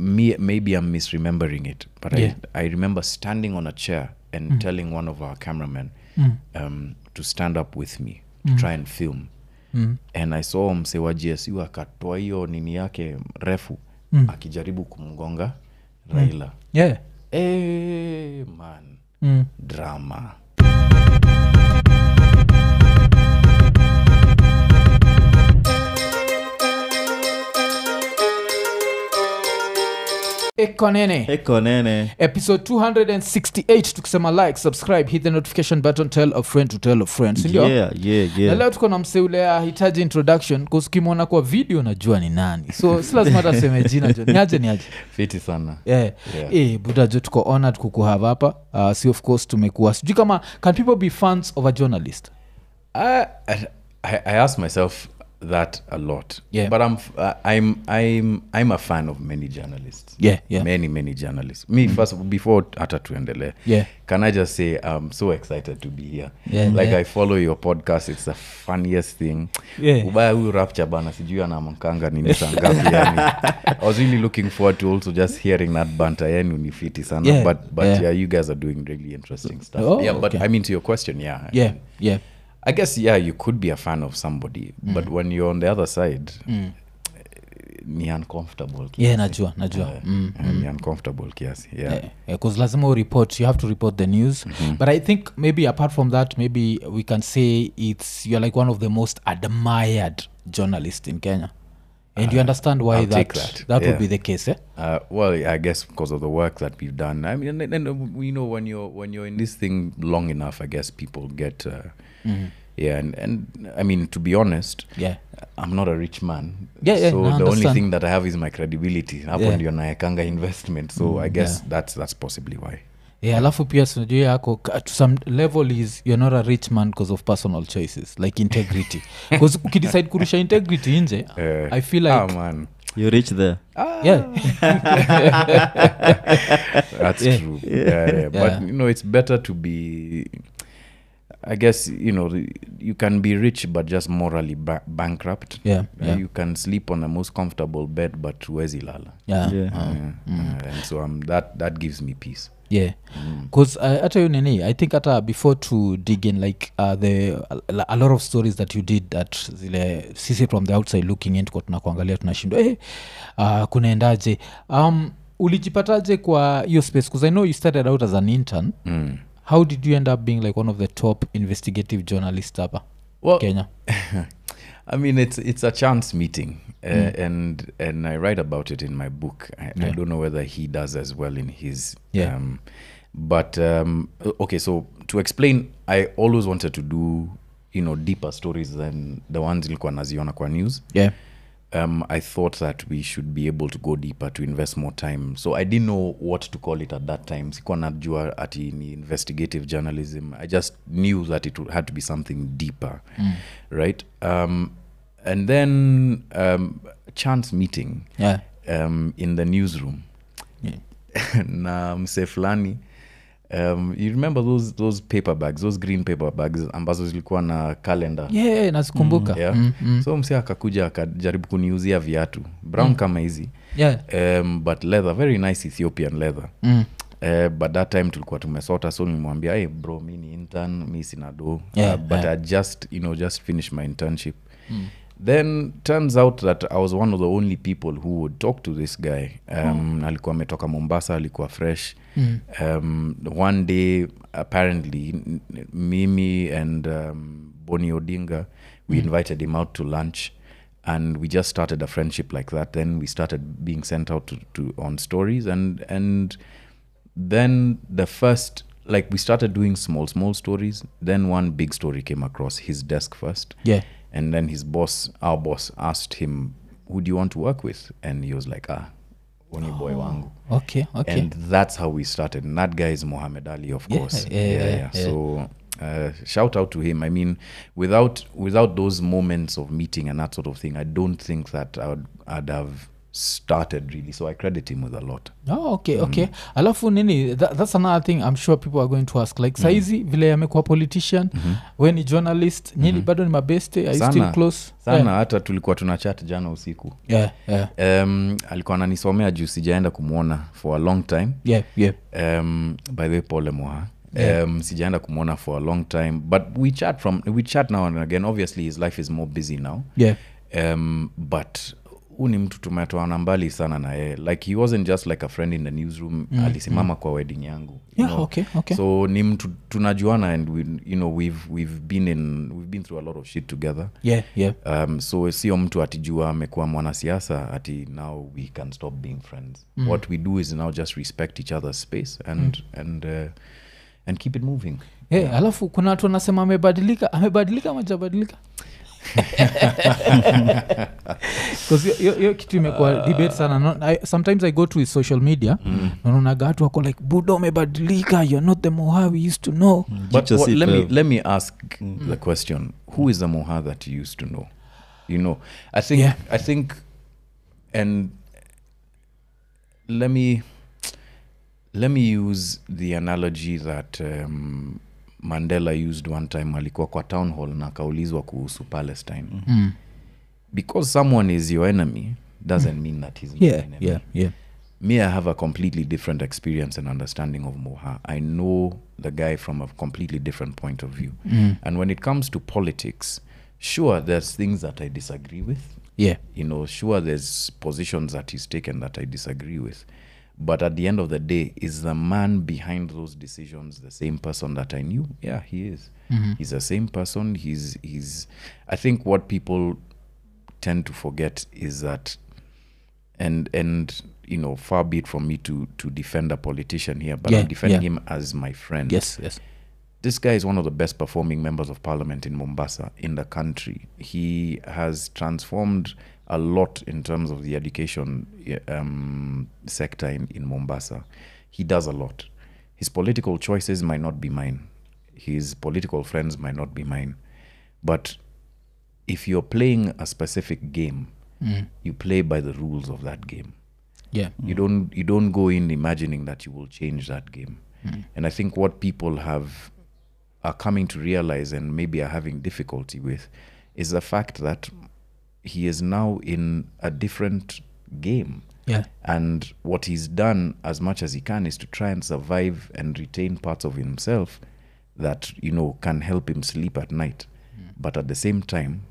maybe I'm misremembering it, but yeah. I remember standing on a chair and telling one of our cameramen to stand up with me to try and film. And I saw mse wa GSU akatoa hiyo nini yake refu akijaribu kumgonga Raila. Yeah. Eh man. Drama. Ekonene. Episode 268 tukisema like, subscribe, hit the notification button, tell a friend to tell a friend. Sindio? Yeah. Na leo tuko na mse ule ahitaji introduction kwa usikimwona kwa video najua ni nani. So si lazima ataseme jina John. Niaje. Fiti sana. Yeah. Buda jo tuko honored kukuhave hapa. Si of course tumekuwa. Sijui kama can people be fans of a journalist? I ask myself that a lot, yeah. But I'm a fan of many journalists, many journalists. Me first, before hata tuendelee, can I just say I'm so excited to be here, I follow your podcast. It's the funniest thing. Ubaya huyu rapture bana sijui ana mkanga nini sangapi yani. I was really looking forward to also just hearing that banter yenu ni fiti sana, but you guys are doing really interesting stuff. But I mean, to your question, I guess you could be a fan of somebody, but when you're on the other side, ni uncomfortable kiasi. Yeah, najua. Ni uncomfortable kiasi. Yeah, because lazima you have to report the news. But I think maybe apart from that, maybe we can say you're like one of the most admired journalists in Kenya. And you understand why that would be the case, eh? Well, I guess because of the work that we've done. I mean, and we know when you're in this thing long enough, I guess people get and I mean, to be honest, I'm not a rich man. So no, the only thing that I have is my credibility. Hapo ndio naekanga investment. So I guess that's possibly why. Alafu pia unajua yako to some level is you're not a rich man because of personal choices like integrity. Because ukidecide kurusha integrity nje, I feel like man, you rich there. That's true. But you know, it's better to be, I guess, you know, you can be rich but just morally bankrupt. You can sleep on the most comfortable bed but huwezi lala. And so that gives me peace. Cuz hata nini, I think hata before to dig in, like a lot of stories that you did that zile sisi from the outside looking in tuko tunakuangalia tunashindwa kunaendaje, ulijipataje kwa your space? Cuz I know you started out as an intern. How did you end up being like one of the top investigative journalists hapa Kenya? I mean, it's a chance meeting, and I write about it in my book. I don't know whether he does as well in his okay, so to explain, I always wanted to do, you know, deeper stories than the ones nilikuwa naziona kwa news. I thought that we should be able to go deeper, to invest more time. So I didn't know what to call it at that time. Sikuwa najua ati ni investigative journalism. I just knew that it had to be something deeper, right? And then chance meeting in the newsroom. Na mse fulani, you remember those paper bags, those green paper bags ambazo zilikuwa na calendar. Nazikumbuka. So mse akakuja akajaribu kuniuzia viatu brown kama hizi. But leather, very nice Ethiopian leather. But that time tulikuwa tumesota, so nilimwambia, "Hey bro, mimi ni intern, mimi sina do." I just, you know, just finished my internship. Then turns out that I was one of the only people who would talk to this guy. Alikuwa ametoka Mombasa, alikuwa fresh. One day apparently Mimi and Bonnie Odinga, we invited him out to lunch, and we just started a friendship like that. Then we started being sent out to on stories, and then the first, like, we started doing small stories. Then one big story came across his desk first. And then his boss, our boss, asked him, "Who do you want to work with?" And he was like, "Oni boy wangu." Okay. And that's how we started. And that guy is Mohammed Ali, of course. Yeah. So shout out to him. I mean, without those moments of meeting and that sort of thing, I don't think that I'd have started really, so I credit him with a lot. Oh, okay, okay. Alafu nini, that's another thing I'm sure people are going to ask, like saizi vile yamekuwa politician, when ni journalist, nini bado ni mabeste, are you still close? Sana, hata tulikuwa tunachat jana usiku. Yeah, yeah. Alikuwa ananisomea juu sijaenda kumuona for a long time. Yeah, yeah. By the way, pole Moha. Yeah. Sijaenda kumuona for a long time, but we chat now and again. Obviously his life is more busy now. Yeah. But uni mtu tumetoana mbali sana na yeye, like he wasn't just like a friend in the newsroom. Alisimama kwa wedding yangu, yeah, know? Okay, okay. So ni mtu tunajuana, and we, you know, we've been through a lot of shit together. Yeah, yeah. So sio mtu atijua amekuwa mwanasiasa ati now we can stop being friends. What we do is now just respect each other's space and keep it moving. Hey, yeah. Alafu kuna watu wanasema amebadilika majabadilika. Cuz yo kitu imekuwa debate sana. Sometimes I go to his social media, naona watu wako like, budo umebadilika, you're not the Moha we used to know. But let me ask the question, who is the Moha that you used to know? You know, I think and let me use the analogy that Mandela used one time. Alikuwa kwa town hall na kaulizwa kuhusu Palestine. Because someone is your enemy doesn't mean that he's your enemy. Yeah, yeah. Me, I have a completely different experience and understanding of Moha. I know the guy from a completely different point of view. And when it comes to politics, sure, there's things that I disagree with. Yeah. You know, sure, there's positions that he's taken that I disagree with. But at the end of the day, is the man behind those decisions the same person that I knew? Yeah, he is. He's the same person. He's I think what people tend to forget is that, and you know, far be it from me to defend a politician here, but I'm defending him as my friend. Yes, yes. This guy is one of the best performing members of parliament in Mombasa, in the country. He has transformed a lot in terms of the education sector in Mombasa. He does a lot. His political choices might not be mine. His political friends might not be mine. But if you're playing a specific game, you play by the rules of that game. Yeah. You don't go in imagining that you will change that game. And I think what people are coming to realize, and maybe are having difficulty with, is the fact that he is now in a different game. Yeah. And what he's done as much as he can is to try and survive and retain parts of himself that, you know, can help him sleep at night. But at the same time,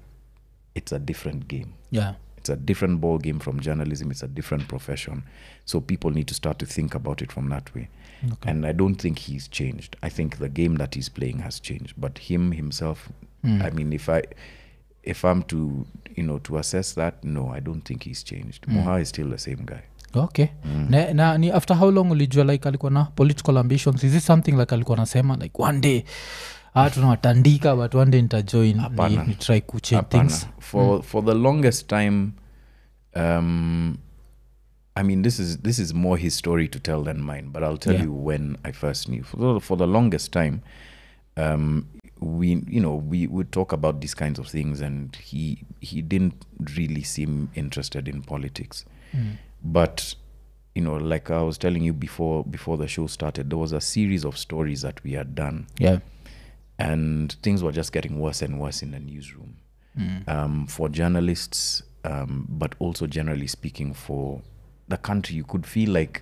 it's a different game. Yeah. It's a different ball game from journalism. It's a different profession. So people need to start to think about it from that way. Okay. And I don't think he's changed. I think the game that he's playing has changed, but himself, I mean, if I'm to, you know, to assess that, no, I don't think he's changed. Moha is still the same guy. Okay. Na after how long ulijua like alikuwa na political ambitions? Is it something like alikuwa anasema like one day tunawatandika but one day nita join ni try to change things? For the longest time, I mean, this is more his story to tell than mine, but I'll tell you when I first knew. For the longest time, we, you know, we would talk about these kinds of things, and he didn't really seem interested in politics. But, you know, like I was telling you before the show started, there was a series of stories that we had done. Yeah. And things were just getting worse and worse in the newsroom. For journalists, but also generally speaking for the country. You could feel like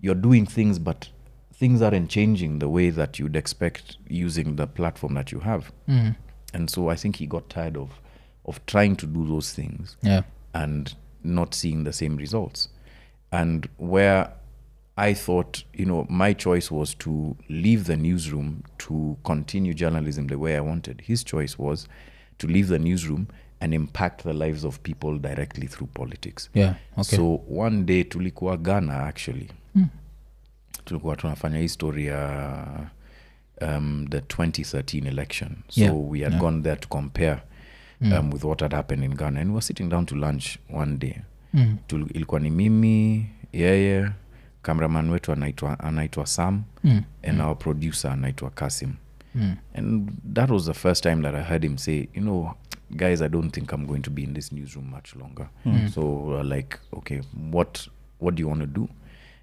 you're doing things, but things aren't changing the way that you'd expect using the platform that you have. And so I think he got tired of trying to do those things and not seeing the same results. And where I thought, you know, my choice was to leave the newsroom to continue journalism the way I wanted. His choice was to leave the newsroom and impact the lives of people directly through politics. Yeah, okay. So one day tulikuwa Ghana actually. Tulikuwa tunafanya historia the 2013 election. So we had gone there to compare with what had happened in Ghana, and we were sitting down to lunch one day. Ilikuwa ni mimi, yeye, cameraman wetu anaitwa Sam, and our producer anaitwa Kasim. And that was the first time that I heard him say, you know, guys, I don't think I'm going to be in this newsroom much longer. Mm. So like, okay, what do you want to do? It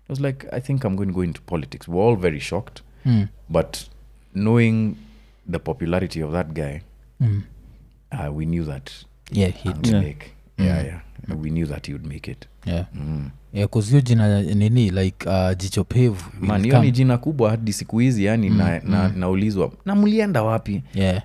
was like, I think I'm going to go into politics. We're all very shocked. Mm. But knowing the popularity of that guy, mm. We knew that he'd make. Yeah, yeah. Yeah. Mm. We knew that he would make it. Yeah. Mm. Yeah, cuz jina nini like Jicho Pevu. Man, hiyo ni jina kubwa hadi siku hizi yani mm. Naulizwa, na mlienda wapi? Yeah.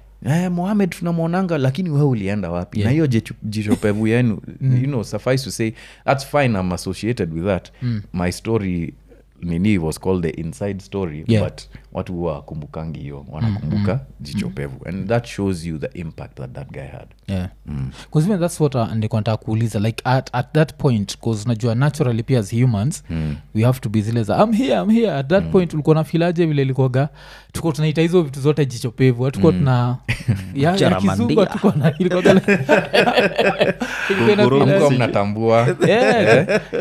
Mohammed tunamwonanga lakini wewe ulienda wapi? Yeah. Na hiyo Jicho Pevu yenu, you know, suffice to say that's fine, I'm associated with that. Mm. My story nini was called the inside story, yeah. But watu wakumbukangi hiyo, wanakumbuka Jicho Pevu, and that shows you the impact that guy had. Yeah. Because even that's what nilikuwa nataka kuuliza, like at that point, because unajua naturally pia as humans we have to be zealous. I'm here at that point ulikuwa na filaje vile ilikuwa tuko tunaita hizo vitu zote Jicho Pevu, hatuko tuna ya kizungu tuko na ilikuwa ilikuwa mnatambua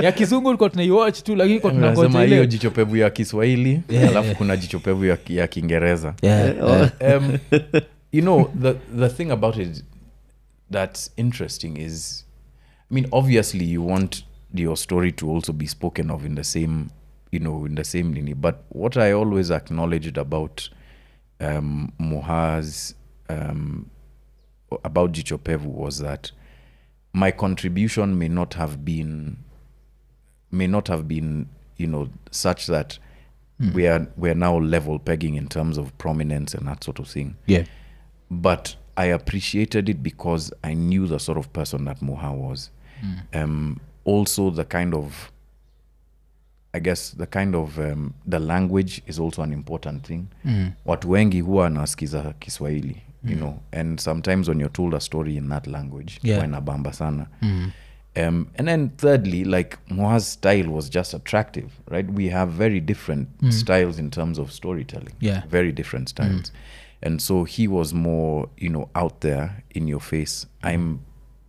ya kizungu ulikuwa tunaiwatch tu, lakini kwa tunakoja ile Jicho Pevu ya Kiswahili, alafu kuna Jicho Pevu ya Kiingereza. Yeah. You know, the thing about it that's interesting is, I mean, obviously you want your story to also be spoken of in the same, you know, in the same lineage. But what I always acknowledged about Moha's about Jicho Pevu was that my contribution may not have been, you know, such that we are now level pegging in terms of prominence and that sort of thing. Yeah. But I appreciated it because I knew the sort of person that Moha was. Also the kind of, I guess the kind of the language is also an important thing. Watu wengi huwa wanasikiza Kiswahili, you know, and sometimes when you're told a story in that language, inabamba sana. And then thirdly, like Moha's style was just attractive, right? We have very different styles in terms of storytelling. Yeah. Very different styles. And so he was more, you know, out there in your face. I'm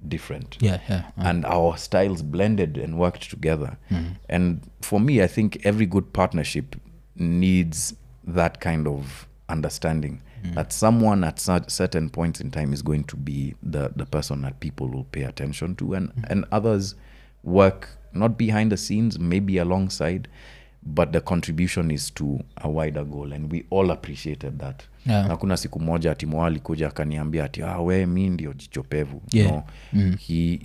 different. Yeah, yeah. And our styles blended and worked together. And for me, I think every good partnership needs that kind of understanding. That someone at certain points in time is going to be the person that people will pay attention to, and others work not behind the scenes, maybe alongside, but the contribution is to a wider goal, and we all appreciated that. Na kuna siku moja Timo alikuja akaniambia ati wewe mimi ndio Jicho Pevu. No.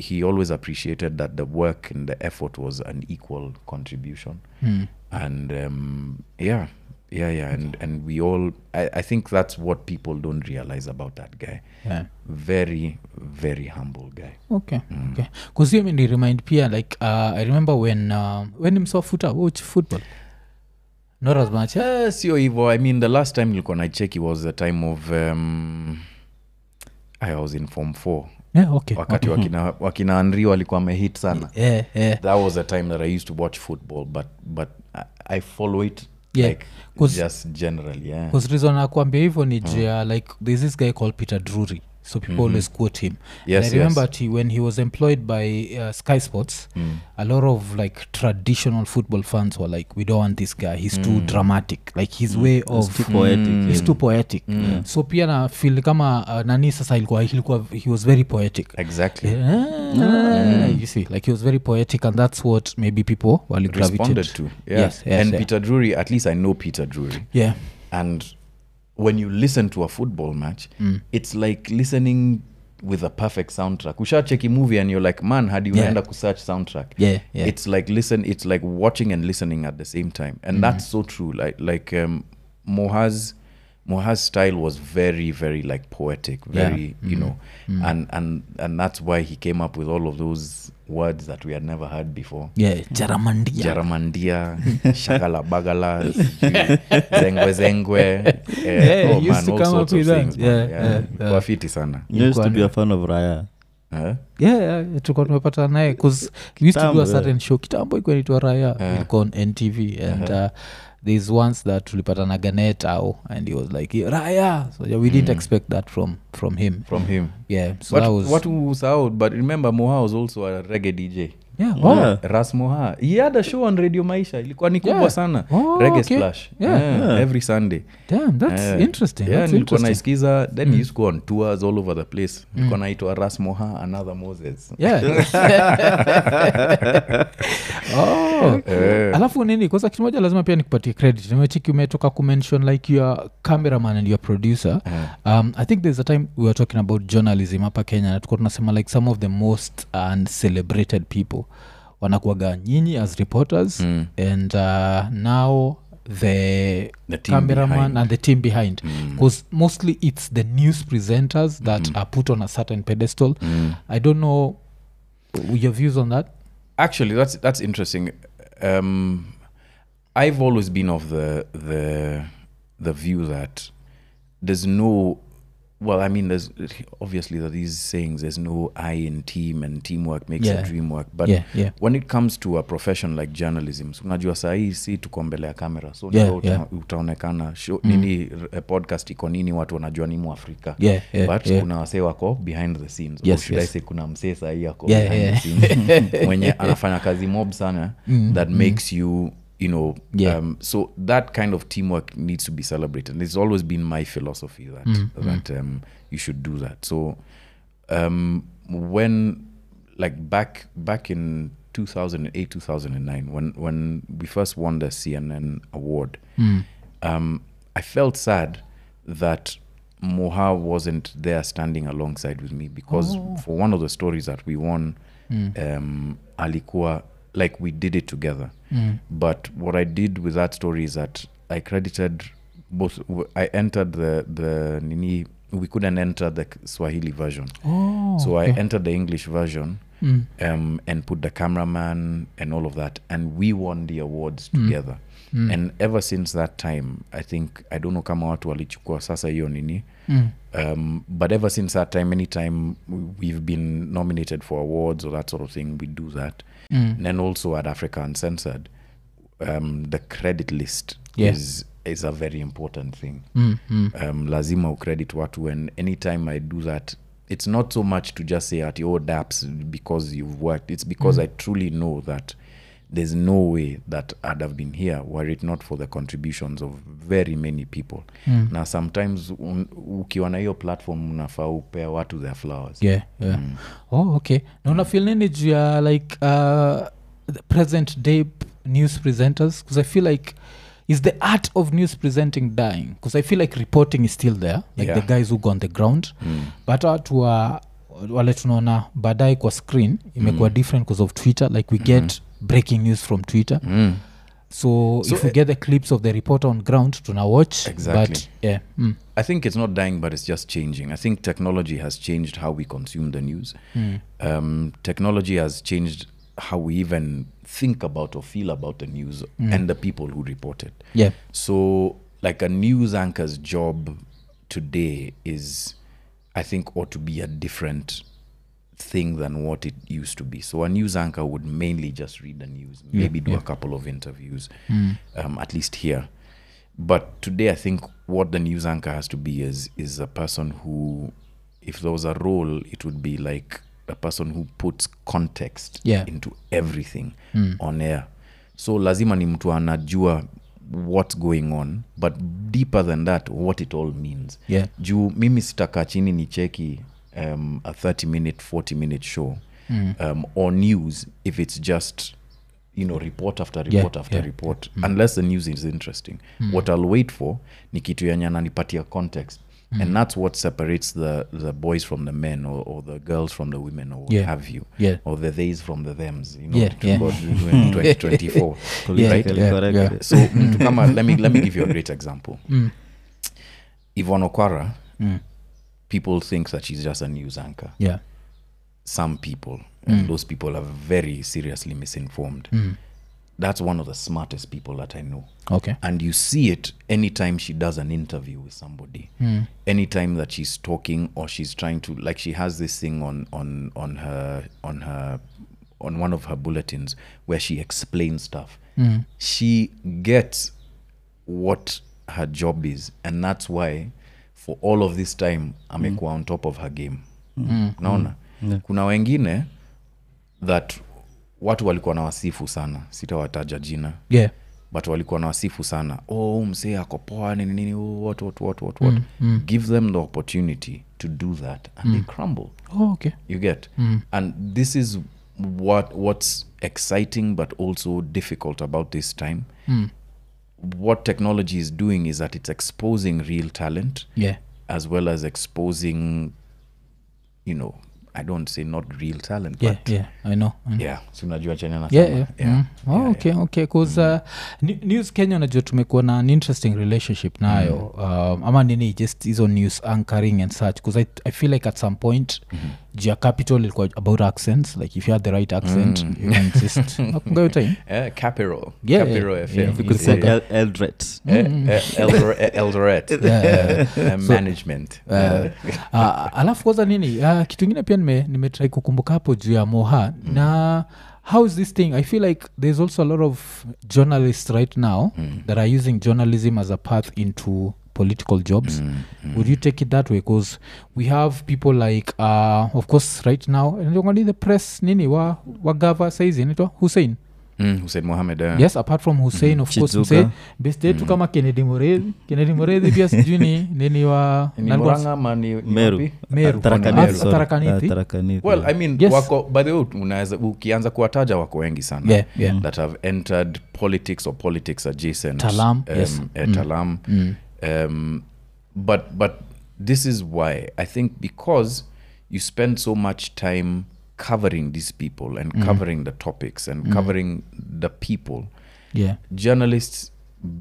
He always appreciated that the work and the effort was an equal contribution. And and we all, I think that's what people don't realize about that guy. Very, very humble guy. Okay. Cuz you mean remind Pia, like I remember when Msofuta watch football, not as much. Yes, yo Ivo, I mean the last time nilikuwa na check was the time of I was in form 4. Wakati wakina Andrew walikuwa amehit sana. That was the time that I used to watch football, but I follow it. Yeah. Like just generally, yeah. Cuz reason nakwambia hivyo ni like there's this guy called Peter Drury, so people always quote him. Yes, and I remember when he was employed by Sky Sports, a lot of like traditional football fans were like, we don't want this guy, he's too dramatic, like his way of he's too poetic. He's too poetic. So pia na feel kama nani sasa ilikuwa he was very poetic. Exactly. You see, like he was very poetic, and that's what maybe people were gravitated to. Yeah. Yes. And Peter Drury, at least I know Peter Drury. Yeah. And when you listen to a football match, it's like listening with a perfect soundtrack. Ushacheki movie and you're like, man, how do you end up with such soundtrack? Yeah. It's like watching and listening at the same time. And that's so true. Like Moha's style was very, very like poetic, very, you know, and that's why he came up with all of those words that we had never heard before. Jaramandia shagala bagala zengwe zengwe oh man, all sorts of things. Kwa fiti sana. You used to be a fan of Raila. Tulikuwa tumepata naye cuz we used to do a certain show kitambo iko inaitwa Raila on NTV, and there's once that tulipata na Ganet au, and he was like Raila, so we didn't expect that from him. So what was out, but remember Moha was also a reggae DJ. Yeah. Oh. Yeah. Rasmoha. He had a show on Radio Maisha. Ilikuwa ni kubwa sana. Oh, Reggae Splash. Yeah. Yeah. Every Sunday. Damn, that's interesting. Yeah, nilikuwa naisikiza. Then he used to go on tours all over the place. Nilikuwa naitwa Rasmoha, another Moses. Yeah. Oh. Yeah. Alafu nini? Kwa sababu kimoja lazima pia nikupatie credit. Nimecheki umetoka kumention like your cameraman and your producer. Yeah. I think there's a time we were talking about journalism hapa Kenya na tulikuwa tunasema like some of the most uncelebrated people wanakuaga nyinyi as reporters and now the cameraman behind. And the team behind because mostly it's the news presenters that are put on a certain pedestal. I don't know your views on that. Actually that's interesting. I've always been of the view that there's no, well, I mean, there's obviously that these sayings, there's no I in team and teamwork makes a dream work. But when it comes to a profession like journalism, unajua sahi si tuko mbele ya camera. So utaonekana show nini podcast iko nini watu wanajua ni Mwafrika. But kuna wase wako behind the scenes. Yes, should I say kuna msee sahi yako behind the scenes. Mwenye anafanya kazi mob sana that makes you, you know, so that kind of teamwork needs to be celebrated. And it's always been my philosophy that you should do that. So when like back in 2008 2009 when we first won the CNN award, I felt sad that Moha wasn't there standing alongside with me because for one of the stories that we won, alikuwa, like we did it together. But what I did with that story is that I credited both. I entered the nini, we couldn't enter the Swahili version. So I entered the English version and put the cameraman and all of that, and we won the awards together. And ever since that time, I think I don't know kama watu walichukua sasa hiyo nini. But ever since that time, anytime we've been nominated for awards or that sort of thing, we do that. And then also at Africa Uncensored, the credit list is a very important thing. Lazima ucredit watu, and anytime I do that, it's not so much to just say at your daps because you've worked. It's because I truly know that there's no way that I'd have been here were it not for the contributions of very many people. Now sometimes ukiwa na hiyo platform unafaa upe watu their flowers. Oh, okay. Na unafeel nini juu ya like the present day news presenters, because I feel like is the art of news presenting dying, because I feel like reporting is still there, like the guys who go on the ground, but watu wale tunaona baadaye kwa screen imekuwa different because of Twitter, like we get breaking news from Twitter. So if we get the clips of the reporter on ground to watch, exactly. But I think it's not dying, but it's just changing. I think technology has changed how we consume the news. Technology has changed how we even think about or feel about the news and the people who report it. So like a news anchor's job today is, I think, ought to be a different thing than what it used to be. So a news anchor would mainly just read the news, maybe do a couple of interviews, at least here. But today I think what the news anchor has to be is a person who, if there was a role, it would be like a person who puts context into everything on air. So lazima ni mtu anajua what's going on, but deeper than that, what it all means. Juu mimi sitaka chini ni cheki a 30-minute, 40-minute show or news if it's just, you know, report after report after report, unless the news is interesting. What I'll wait for ni kitu yenye ananipatia context, and that's what separates the boys from the men, or the girls from the women, or what have you, or the theys from the thems, you know, about 2024. So kama let me give you a great example. Yvonne Okwara, people think that she's just a news anchor. Some people, and those people are very seriously misinformed. That's one of the smartest people that I know. And you see it anytime she does an interview with somebody, anytime that she's talking, or she's trying to, like, she has this thing on one of her bulletins where she explains stuff. She gets what her job is, and that's why for all of this time amekuwa on top of her game. Unaona kuna wengine that watu walikuwa na wasifu sana, sitawataja jina. Yeah. But walikuwa na wasifu sana. Oh, msee ako poa nini nini, oh, what. Give them the opportunity to do that and they crumble. Oh, okay. You get. And this is what's exciting but also difficult about this time. What technology is doing is that it's exposing real talent, yeah, as well as exposing, you know, I don't say not real talent, yeah, but yeah, I know. Yeah, so unajua channel na sana. Yeah. Oh, okay cuz News Kenya unajua tumekuwa na an interesting relationship nayo. Ama nini, just is on news anchoring and such, cuz I feel like at some point your capital ilikuwa about accents, like if you had the right accent you can insist go time capital FM because Eldoret management. Alafu kwanza nini, kitu kingine pia nimetry kukumbuka hapo juu ya Moha na how is this thing, I feel like there's also a lot of journalists right now that are using journalism as a path into political jobs. Would you take it that way? Because we have people like of course right now and only the press nini wa gava says inaitwa Hussein Mohammed. Yes, apart from Hussein of Chizuka. Course say best yetu kama Kennedy Morezi pia sijuni nini wa Moranga mani Meru Tarakaniti. Well, I mean, yes, wako by the way unaweza ukianza kuwataja wako wengi sana, yeah. that have entered politics or politics adjacent Talam, yes. Talam. But this is why I think, because you spend so much time covering these people and covering the topics and covering the people, yeah, journalists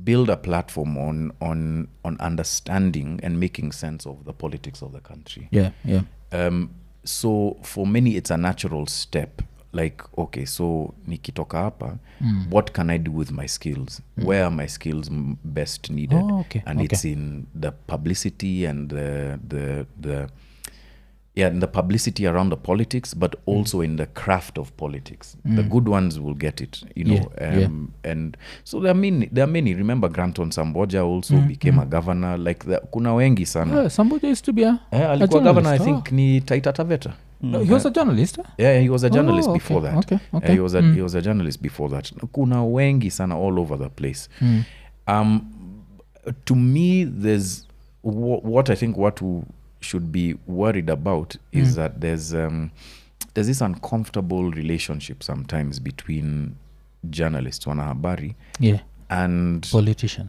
build a platform on understanding and making sense of the politics of the country. So for many it's a natural step, like okay, so nikitoka hapa what can I do with my skills, where are my skills best needed? And it's in the publicity and the publicity around the politics, but also in the craft of politics. The good ones will get it, you know. And so there are many. Remember Granton Samboja also became a governor, like the, kuna wengi sana. Samboja used to be a governor, I think ni Taita Taveta. No, he was a journalist. Yeah, he was a journalist before that. Okay. He was a journalist before that. Kuna wengi sana all over the place. To me, there's what I think what we should be worried about is that there's this uncomfortable relationship sometimes between journalists, wanahabari, and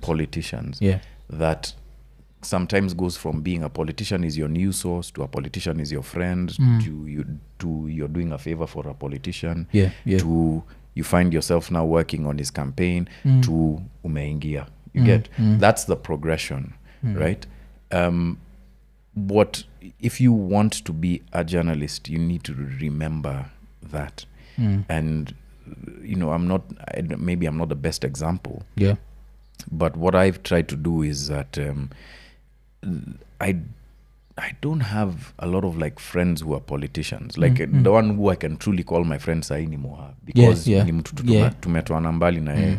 politicians. Yeah. That sometimes goes from being a politician is your news source to a politician is your friend, to you're doing a favor for a politician, to you find yourself now working on his campaign, to umeingia. You get that's the progression, right? But if you want to be a journalist, you need to remember that. And you know, maybe I'm not the best example, but what I've tried to do is that I don't have a lot of like friends who are politicians, like the one who I can truly call my friend Saini Moha, because ni mtu tumetwana mbali na yeye.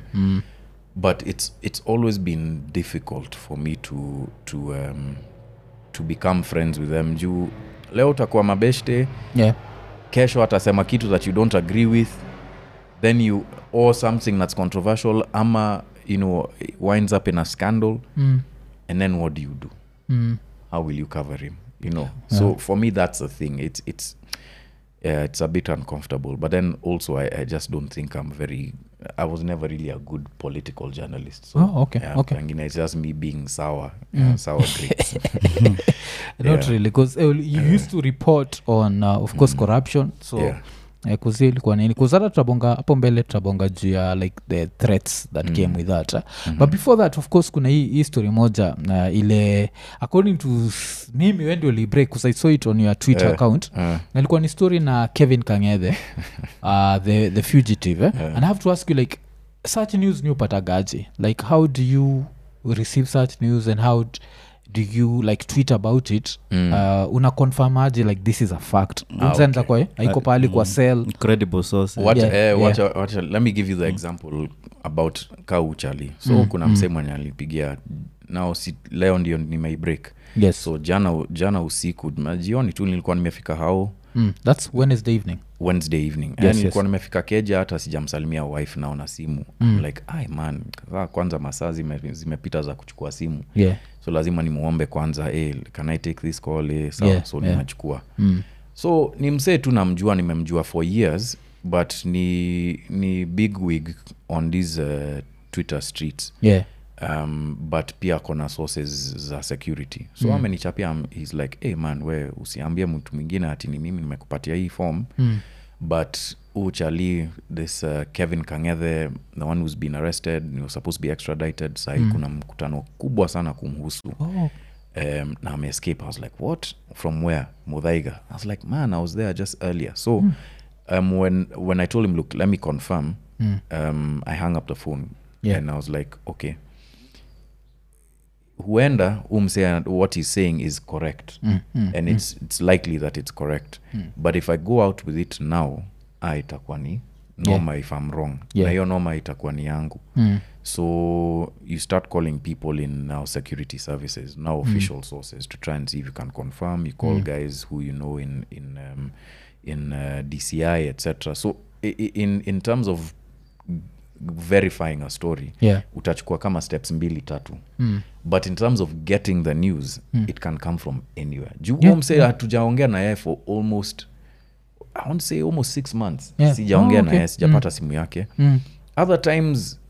But it's always been difficult for me to become friends with them. Juu leo utakuwa mabeshte, kesho atasema kitu that you don't agree with, then you or something that's controversial, ama you know, it winds up in a scandal, and then what do you do? How will you cover him, you know? So for me, that's the thing. It's a bit uncomfortable, but then also I just don't think I was never really a good political journalist, so it's just me being sour grapes. Not really, because you used to report on of course corruption, so kuzi ilikuwa nini, kuzara tutabonga hapo mbele, tutabonga juu ya like the threats that came with that. But before that, of course, kuna hii story moja na ile, according to mimi wewe ndio libreak, because I saw it on your Twitter account, na ilikuwa ni story na Kevin Kangede the fugitive, and I have to ask you, like, such news ni upatagaje? Like, how do you receive such news and how do you like tweet about it? Una confirm aje like this is a fact? Unsenza kwa haiko pale kwa cell credible source. What let me give you the example about Kauchali. So kuna msemo mwenye alipigia nao si leo ndio nimei break. Yes. So jana usiku jioni tu nilikuwa nimefika hao That's Wednesday evening. Yes, nilikuwa nimefika Keja hata sijamsalimia wife na ona simu. Like, "Ai man, kwanza masaa zimepita za kuchukua simu." Yeah. So lazima nimuombe kwanza, "Hey, can I take this call?" So nimechukua. So ni msee tu namjua, nimemjua for years, but ni big wig on these Twitter streets. Yeah. But pia kuna sources za security. So amenichapia, he's like, "Hey man, wewe usiambie mtu mwingine ati ni mimi nimekupatia hii form." But uchali this Kevin Kangethe, the one who's been arrested, he was supposed to be extradited. Sai kuna mkutano kubwa sana kumhusu. Na ame escape. I was like, "What? From where?" Mothaiga. I was like, "Man, I was there just earlier." So when I told him, "Look, let me confirm." I hung up the phone. Yeah. And I was like, "Okay. Huenda saying what he's saying is correct and it's likely that it's correct, but if I go out with it now itakuwa ni norma, if I'm wrong na hiyo norma itakuwa ni yangu." So you start calling people in now security services, now official sources to try and see if you can confirm. You call guys who you know in DCI, etc. So in terms of verifying a story, utachukua kama steps 2-3, but in terms of getting the news, it can come from anywhere. Say hatujaongea na yeye for almost, I won't say almost 6 months. Sijaongea na yeye, sijapata simu yake. Other times,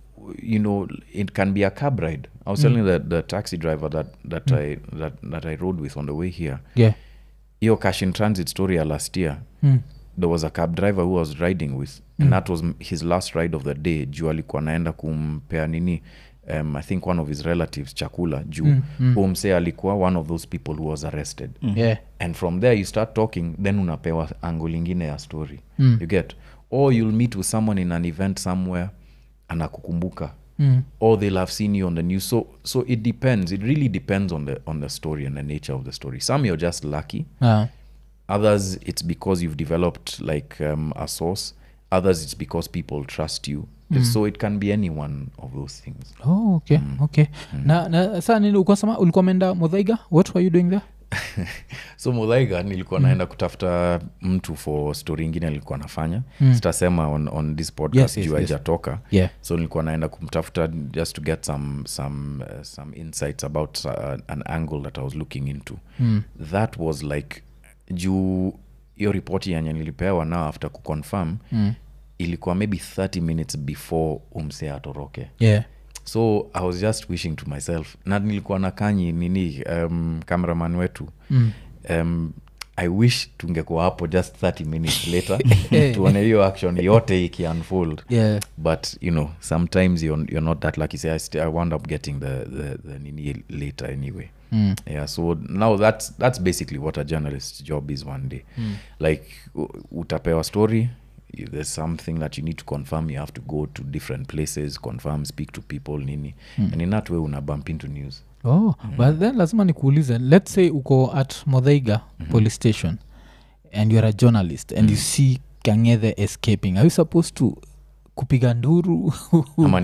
you know, it can be a cab ride. I was telling the taxi driver that I rode with on the way here, your cash in transit story last year, there was a cab driver who I was riding with, and that was his last ride of the day. Juu alikuwa anaenda kumpea nini, I think one of his relatives chakula. Juu mse alikuwa one of those people who was arrested. And from there you start talking, then unapewa angle lingine ya story. You get, or you'll meet with someone in an event somewhere anakukumbuka, or they'll have seen you on the news. So it depends, it really depends on the story and the nature of the story. Some you're just lucky. Others it's because you've developed like a source. Others it's because people trust you. So it can be any one of those things. Oh, okay. Okay. Na sasa ulikuwa umeenda Mothaiga, what were you doing there? So Mothaiga nilikuwa naenda kutafuta mtu for story nyingine nilikuwa nafanya. Sitasema on this podcast juu haijatoka. So nilikuwa naenda kumtafuta just to get some insights about an angle that I was looking into. That was like, juu hiyo report yenye nilipewa na after ku confirm ilikuwa maybe 30 minutes before umse atoroke. So I was just wishing to myself, na nilikuwa na Kanye nini, cameraman wetu, I wish tungekuwa hapo just 30 minutes later tuone hiyo action yote iki unfold. But you know, sometimes you're not that lucky. I wound up getting the nini later anyway. Yeah, so now that's basically what a journalist's job is one day. Like utapewa story, there's something that you need to confirm, you have to go to different places, confirm, speak to people nini, and in that way una bump into news. But then lazima nikuulize, let's say uko at Mothaiga police station and you're a journalist and you see Kangethe escaping, are you supposed to kupiga nduru ama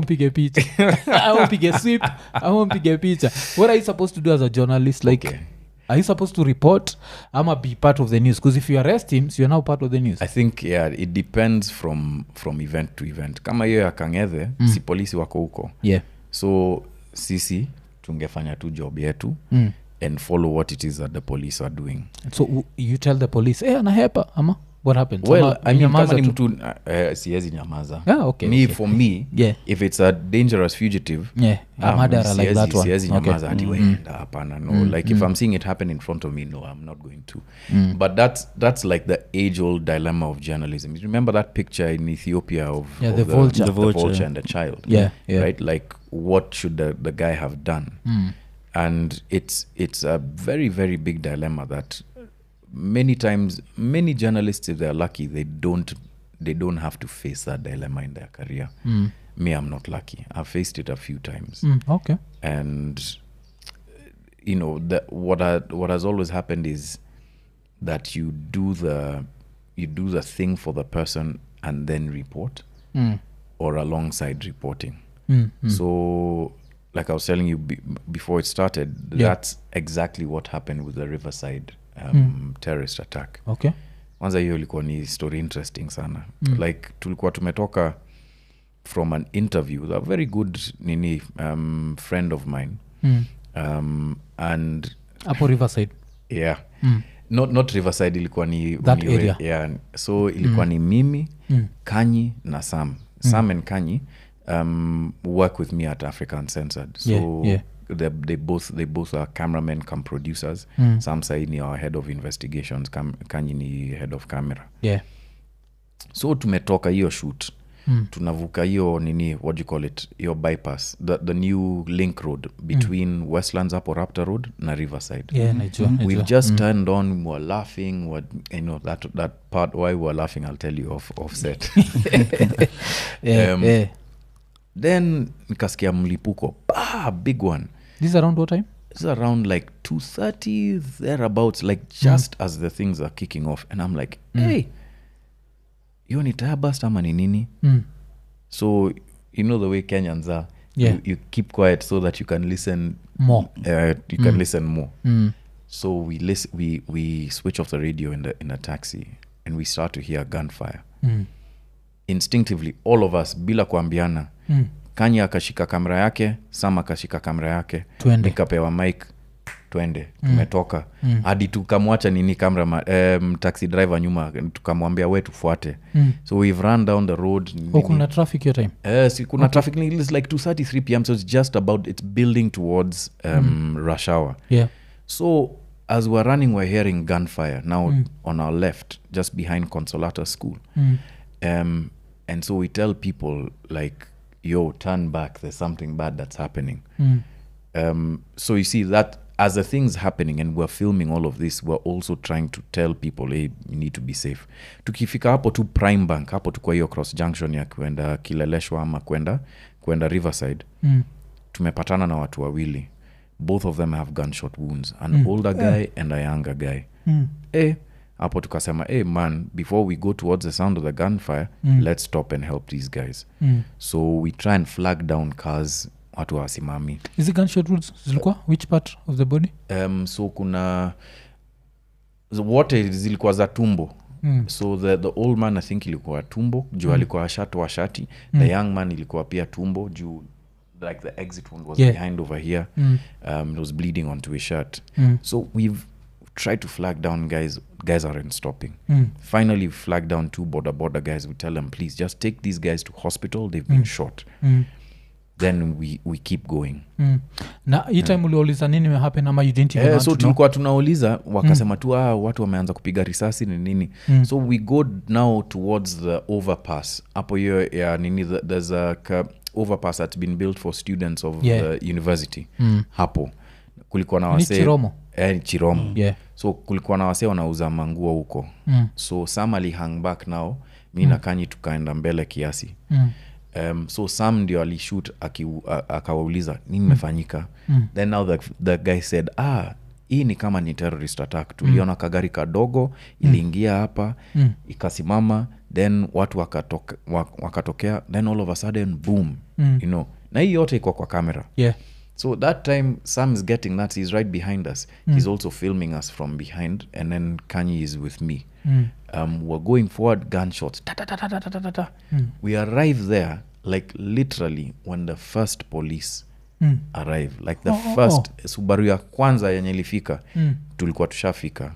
mpige picha au mpige sweep au mpige picha? What are you supposed to do as a journalist? Like, are you supposed to report ama be part of the news? Because if you arrest him, so you're now part of the news. I think it depends from event to event. Kama hiyo ya Kangethe, si polisi wako huko. So sisi tungefanya tu job yetu and follow what it is that the police are doing. So you tell the police, "Hey, anahepa ama what happened?" Well, I mean, kama ni mtu siezi nyamaza. Okay. For me, if it's a dangerous fugitive, madara like that one, siezi nyamaza hadi wenda hapana. Like if I'm seeing it happen in front of me, no, I'm not going to. But that's like the age-old dilemma of journalism. You remember that picture in Ethiopia of the vulture and the child, right? Like, what should the guy have done? And it's a very, very big dilemma that many times, many journalists, if they're lucky, they don't have to face that dilemma in their career. Me, I'm not lucky. I've faced it a few times. Okay. And you know, what has always happened is that you do the thing for the person and then report, or alongside reporting. So like I was telling you before it started, that's exactly what happened with the Riverside terrorist attack. Okay. Kwanza hiyo ilikuwa ni story interesting sana. Like tulikuwa tumetoka from an interview, a very good friend of mine. And hapo Riverside. Yeah. Not Riverside, ilikuwa ni area. Yeah. So ilikuwa ni mimi, Kanye na Sam. Sam and Kanye work with me at Africa Uncensored. So they both are cameramen cum producers. Sam Saini our head of investigations, Kanye ni head of camera. Yeah. So tumetoka hiyo shoot. Tunavuka hiyo what do you call it, hiyo bypass, the new link road between Westlands hapo Raptor Road na Riverside. Yeah, we've just turned on, we were laughing, what that part why we were laughing, I'll tell you off set. Then nikasikia mlipuko, big one. This around what time? It's around like 2:30 thereabouts, like just as the things are kicking off, and I'm like, hey, hiyo ni tabasta ama ni nini? So you know the way Kenyans are, you keep quiet so that you can listen more. So we switch off the radio in a taxi, and we start to hear gunfire. Instinctively all of us, bila kuambiana, Kanye akashika kamera yake, Sam akashika kamera yake, nikapewa mic, twende. Tumetoka hadi tukamwacha kamera, taxi driver nyuma, tukamwambia wewe tufuate. So we've run down the road. Kuna traffic your time? Yes, kuna traffic. It's like 2:33 p.m. so it's just about, it's building towards rush hour. Yeah. So as we're running, we're hearing gunfire now on our left, just behind Consolata School. And so we tell people like, yo, turn back, there's something bad that's happening. So you see that as the things happening and we're filming all of this, we're also trying to tell people, hey, you need to be safe. Tukifika hapo tu Prime Bank, hapo tu kwa hiyo cross junction ya kwenda Kileleshwa ama kwenda Riverside, tumepatana na watu wawili. Both of them have gunshot wounds, an older guy and a younger guy. Hapo tukasema, hey man, before we go towards the sound of the gunfire, let's stop and help these guys. So we try and flag down cars, watu wasimami. Is it gunshot wounds? Zilikuwa which part of the body? So kuna wote zilikuwa za tumbo. So the old man I think ilikuwa tumbo, juu alikuwa ashatwa shati. The young man ilikuwa pia tumbo, juu like the exit wound was behind over here. It was bleeding onto his shirt. So we've tried to flag down guys aren't stopping. Finally we flag down two border guys. We tell them, please just take these guys to hospital, they've been shot. Then we keep going. Na hii time uliuliza nini happen ama you didn't even know? So tulikuwa tunauliza, wakasema tu watu wameanza kupiga risasi ni nini. So we go now towards the overpass hapo hiyo ya there's a overpass that's been built for students of the university. Hapo kulikuwa na wase Chiromo. So kulikuwa na wase wanauza manguo huko. So Sam ali hang back now, mimi na Kanye tukaenda mbele kiasi. So Sam ndio ali shoot akawauliza nini imefanyika. Then now the guy said, hii ni kama ni terrorist attack. Tuliona kagari kadogo iliingia hapa, ikasimama, then watu wakatokea, then all of a sudden boom, you know. Na hii yote iko kwa kamera. Yeah. So that time Sam is getting nuts, he's right behind us. He's also filming us from behind, and then Kanye is with me. We're going forward, gunshots. Ta ta ta ta ta ta ta. We arrive there like literally when the first police arrive. Like the first Subaru ya kwanza yenye ilifika, tulikuwa tushafika.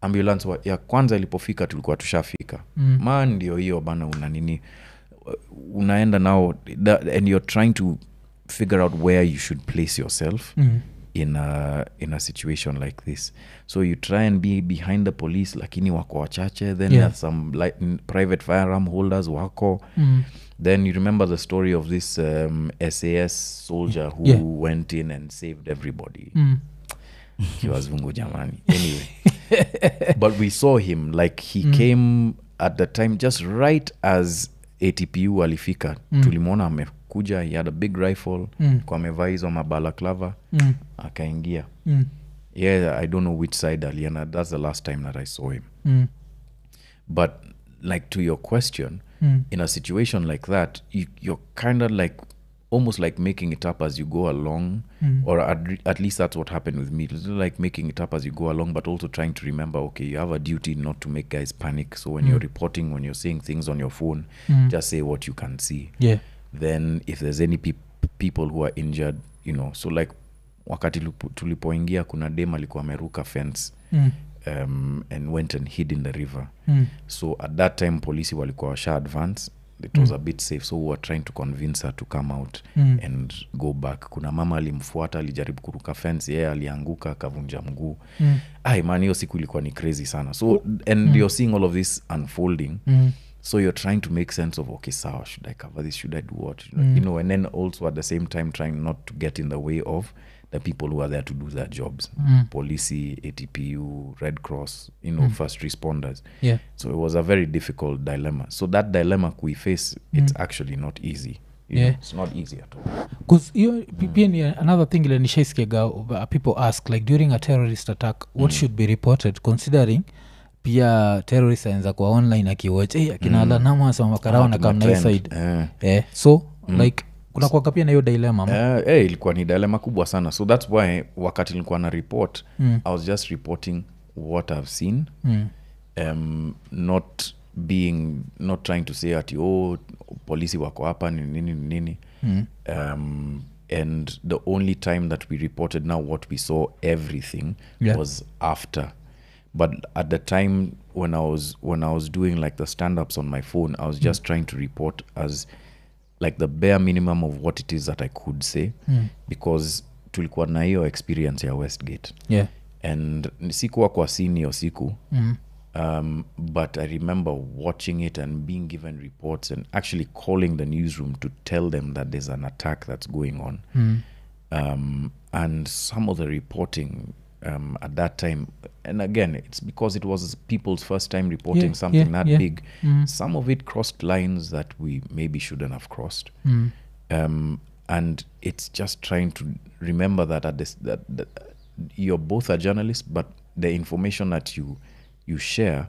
Ambulance ya kwanza ilipofika tulikuwa tushafika. Man ndio hiyo bana, una nini? Unaenda nao and you're trying to figure out where you should place yourself in a situation like this. So you try and be behind the police, lakini wako wachache, then there's some private firearm holders wako. Then you remember the story of this SAS soldier who went in and saved everybody. He was Vungo jamani. Anyway, but we saw him, like he came at the time just right as ATPU alifika. Tulimwona amekuja, he had a big rifle, kwa amevaa hizo mabalaclava, akaingia. Yeah, I don't know which side alienda. That's the last time that I saw him. But like to your question, in a situation like that, you're kind of like, almost like making it up as you go along, or at least that's what happened with me. It's like making it up as you go along, but also trying to remember, okay, you have a duty not to make guys panic. So when you're reporting, when you're saying things on your phone, just say what you can see. Yeah. Then if there's any people who are injured, you know, so like wakati tulipoingia kuna dem alikuwa ameruka fence and went and hid in the river. So at that time police walikuwa washa advance. It was a bit safe, so we were trying to convince her to come out and go back. Kuna mama alimfuata, alijaribu kuruka fence, yeye alianguka akavunja mguu. Ai man, hiyo siku ilikuwa ni crazy sana. So and you're seeing all of this unfolding. So you're trying to make sense of, okay, sawa, should I cover this, should I do what? You know, and then also at the same time trying not to get in the way of the people who are there to do their jobs. Police, ATPU, Red Cross, you know, first responders. Yeah. So it was a very difficult dilemma. So that dilemma we face, it's actually not easy. You know, it's not easy at all. Because another thing people ask, like during a terrorist attack, what should be reported, considering pia terrorists anza kwa online akiwatch akina alanama sama karao na kamna side. So like kuna kwa kapia na hiyo dilemma. Ilikuwa ni dilemma kubwa sana. So that's why wakati nilikuwa na report, I was just reporting what I've seen. Not trying to say ati polisi wako hapa nini. And the only time that we reported now what we saw everything was after. But at the time when I was doing like the stand-ups on my phone, I was just trying to report as like the bare minimum of what it is that I could say, because tulikuwa na hiyo experience ya Westgate. Yeah. And sikuwa kwa senior siku. But I remember watching it and being given reports and actually calling the newsroom to tell them that there's an attack that's going on. And some of the reporting at that time, and again it's because it was people's first time reporting something that big, some of it crossed lines that we maybe shouldn't have crossed. And it's just trying to remember that at this that you're both a journalist, but the information that you share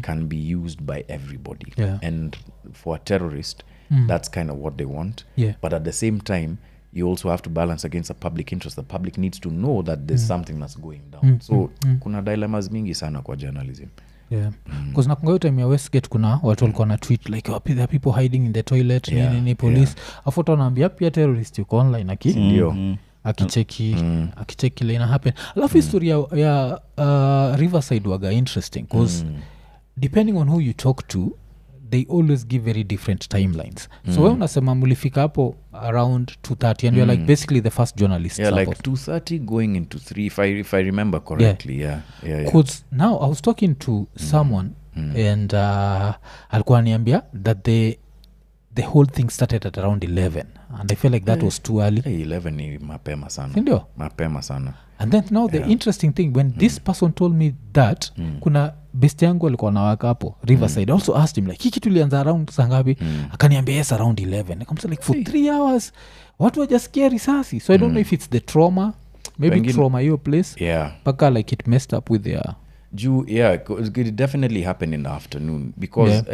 can be used by everybody. And for a terrorist, that's kind of what they want. But at the same time, you also have to balance against the public interest. The public needs to know that there's something that's going down. So kuna dilemmas mingi sana kwa journalism. Yeah. Because nakumbuka hiyo time ya Westgate kuna watu walikuwa na tweet like there people hiding in the toilet, nini police. Afu tunaambia pia terrorist yuko online akicheki ile ina happen. Alafu history ya Riverside waga interesting because depending on who you talk to, they always give very different timelines. So wewe unasema mlifika hapo around 2:30 and you're like basically the first journalist. Yeah, like 2:30 going into 3 if I remember correctly. Yeah. Cuz now I was talking to someone and alikuwa niambia that the whole thing started at around 11 and I feel like that was too early. 11 ni mapema sana. Sindio? Mapema sana. And then now the interesting thing, when this person told me that kuna best yangu alikuwa anawaka hapo Riverside, also asked him like hiki tulianza around saa ngapi? Akaniambia yes around 11. Nikamwambia like for 3 hours watu wajasikia risasi. So I don't know if it's the trauma, maybe Bengin, trauma your place. Yeah. Paka like it messed up with their it definitely happened in the afternoon because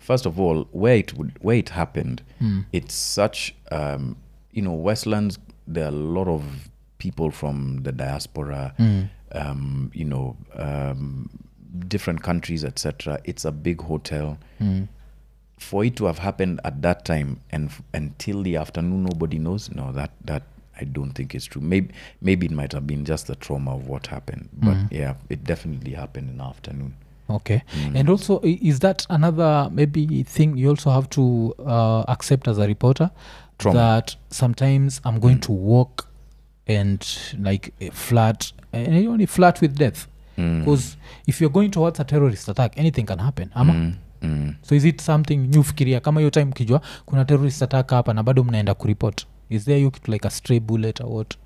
first of all, where it happened, it's such Westlands, there are a lot of people from the diaspora, different countries, etc. It's a big hotel. For it to have happened at that time and until the afternoon, nobody knows. No, that I don't think it's true. Maybe it might have been just the trauma of what happened, but yeah, it definitely happened in the afternoon. Okay. And also, is that another maybe thing you also have to accept as a reporter? Trauma. That sometimes I'm going to walk and like flirt, and you only flirt with death. Because if you're going towards a terrorist attack, anything can happen. So is it something you fikiria kama hiyo time kijua kuna terrorist attack hapa na bado mnaenda kureport? Is there you like a stray bullet or what?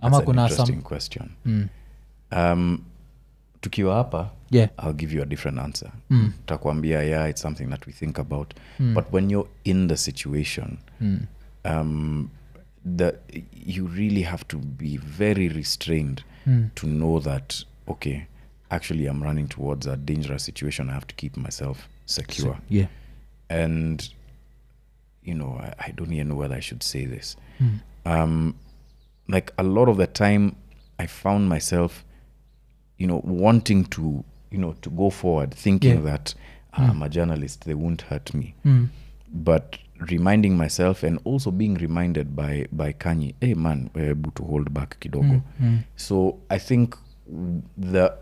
Ama kuna some question. Tukiwa hapa, I'll give you a different answer. Takwambia it's something that we think about. But when you're in the situation, you really have to be very restrained to know that, okay, actually I'm running towards a dangerous situation. I have to keep myself secure. And you know, I don't even know whether I should say this. Mm. Like a lot of the time I found myself, you know, wanting to, you know, to go forward, thinking that I'm a journalist, they won't hurt me. Mm. But reminding myself and also being reminded by Kanye, hey man, we're able to hold back kidogo. Mm. So I think the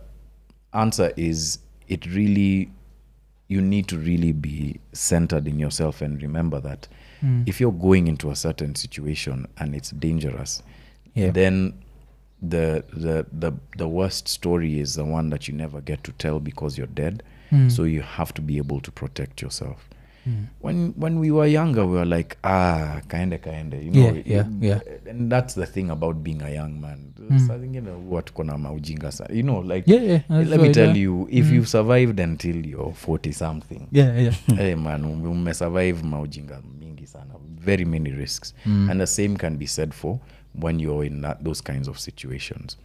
answer is it really, you need to really be centered in yourself and remember that if you're going into a certain situation and it's dangerous, then the worst story is the one that you never get to tell because you're dead. So you have to be able to protect yourself. When we were younger, we were like, kinda, you know. And that's the thing about being a young man. Something, you know, what kona maujinga sana. You know, like let me tell you, if you survived until you're 40 something. Hey man, you survive maujinga mingi sana. Very many risks. And the same can be said for when you're in that, those kinds of situations.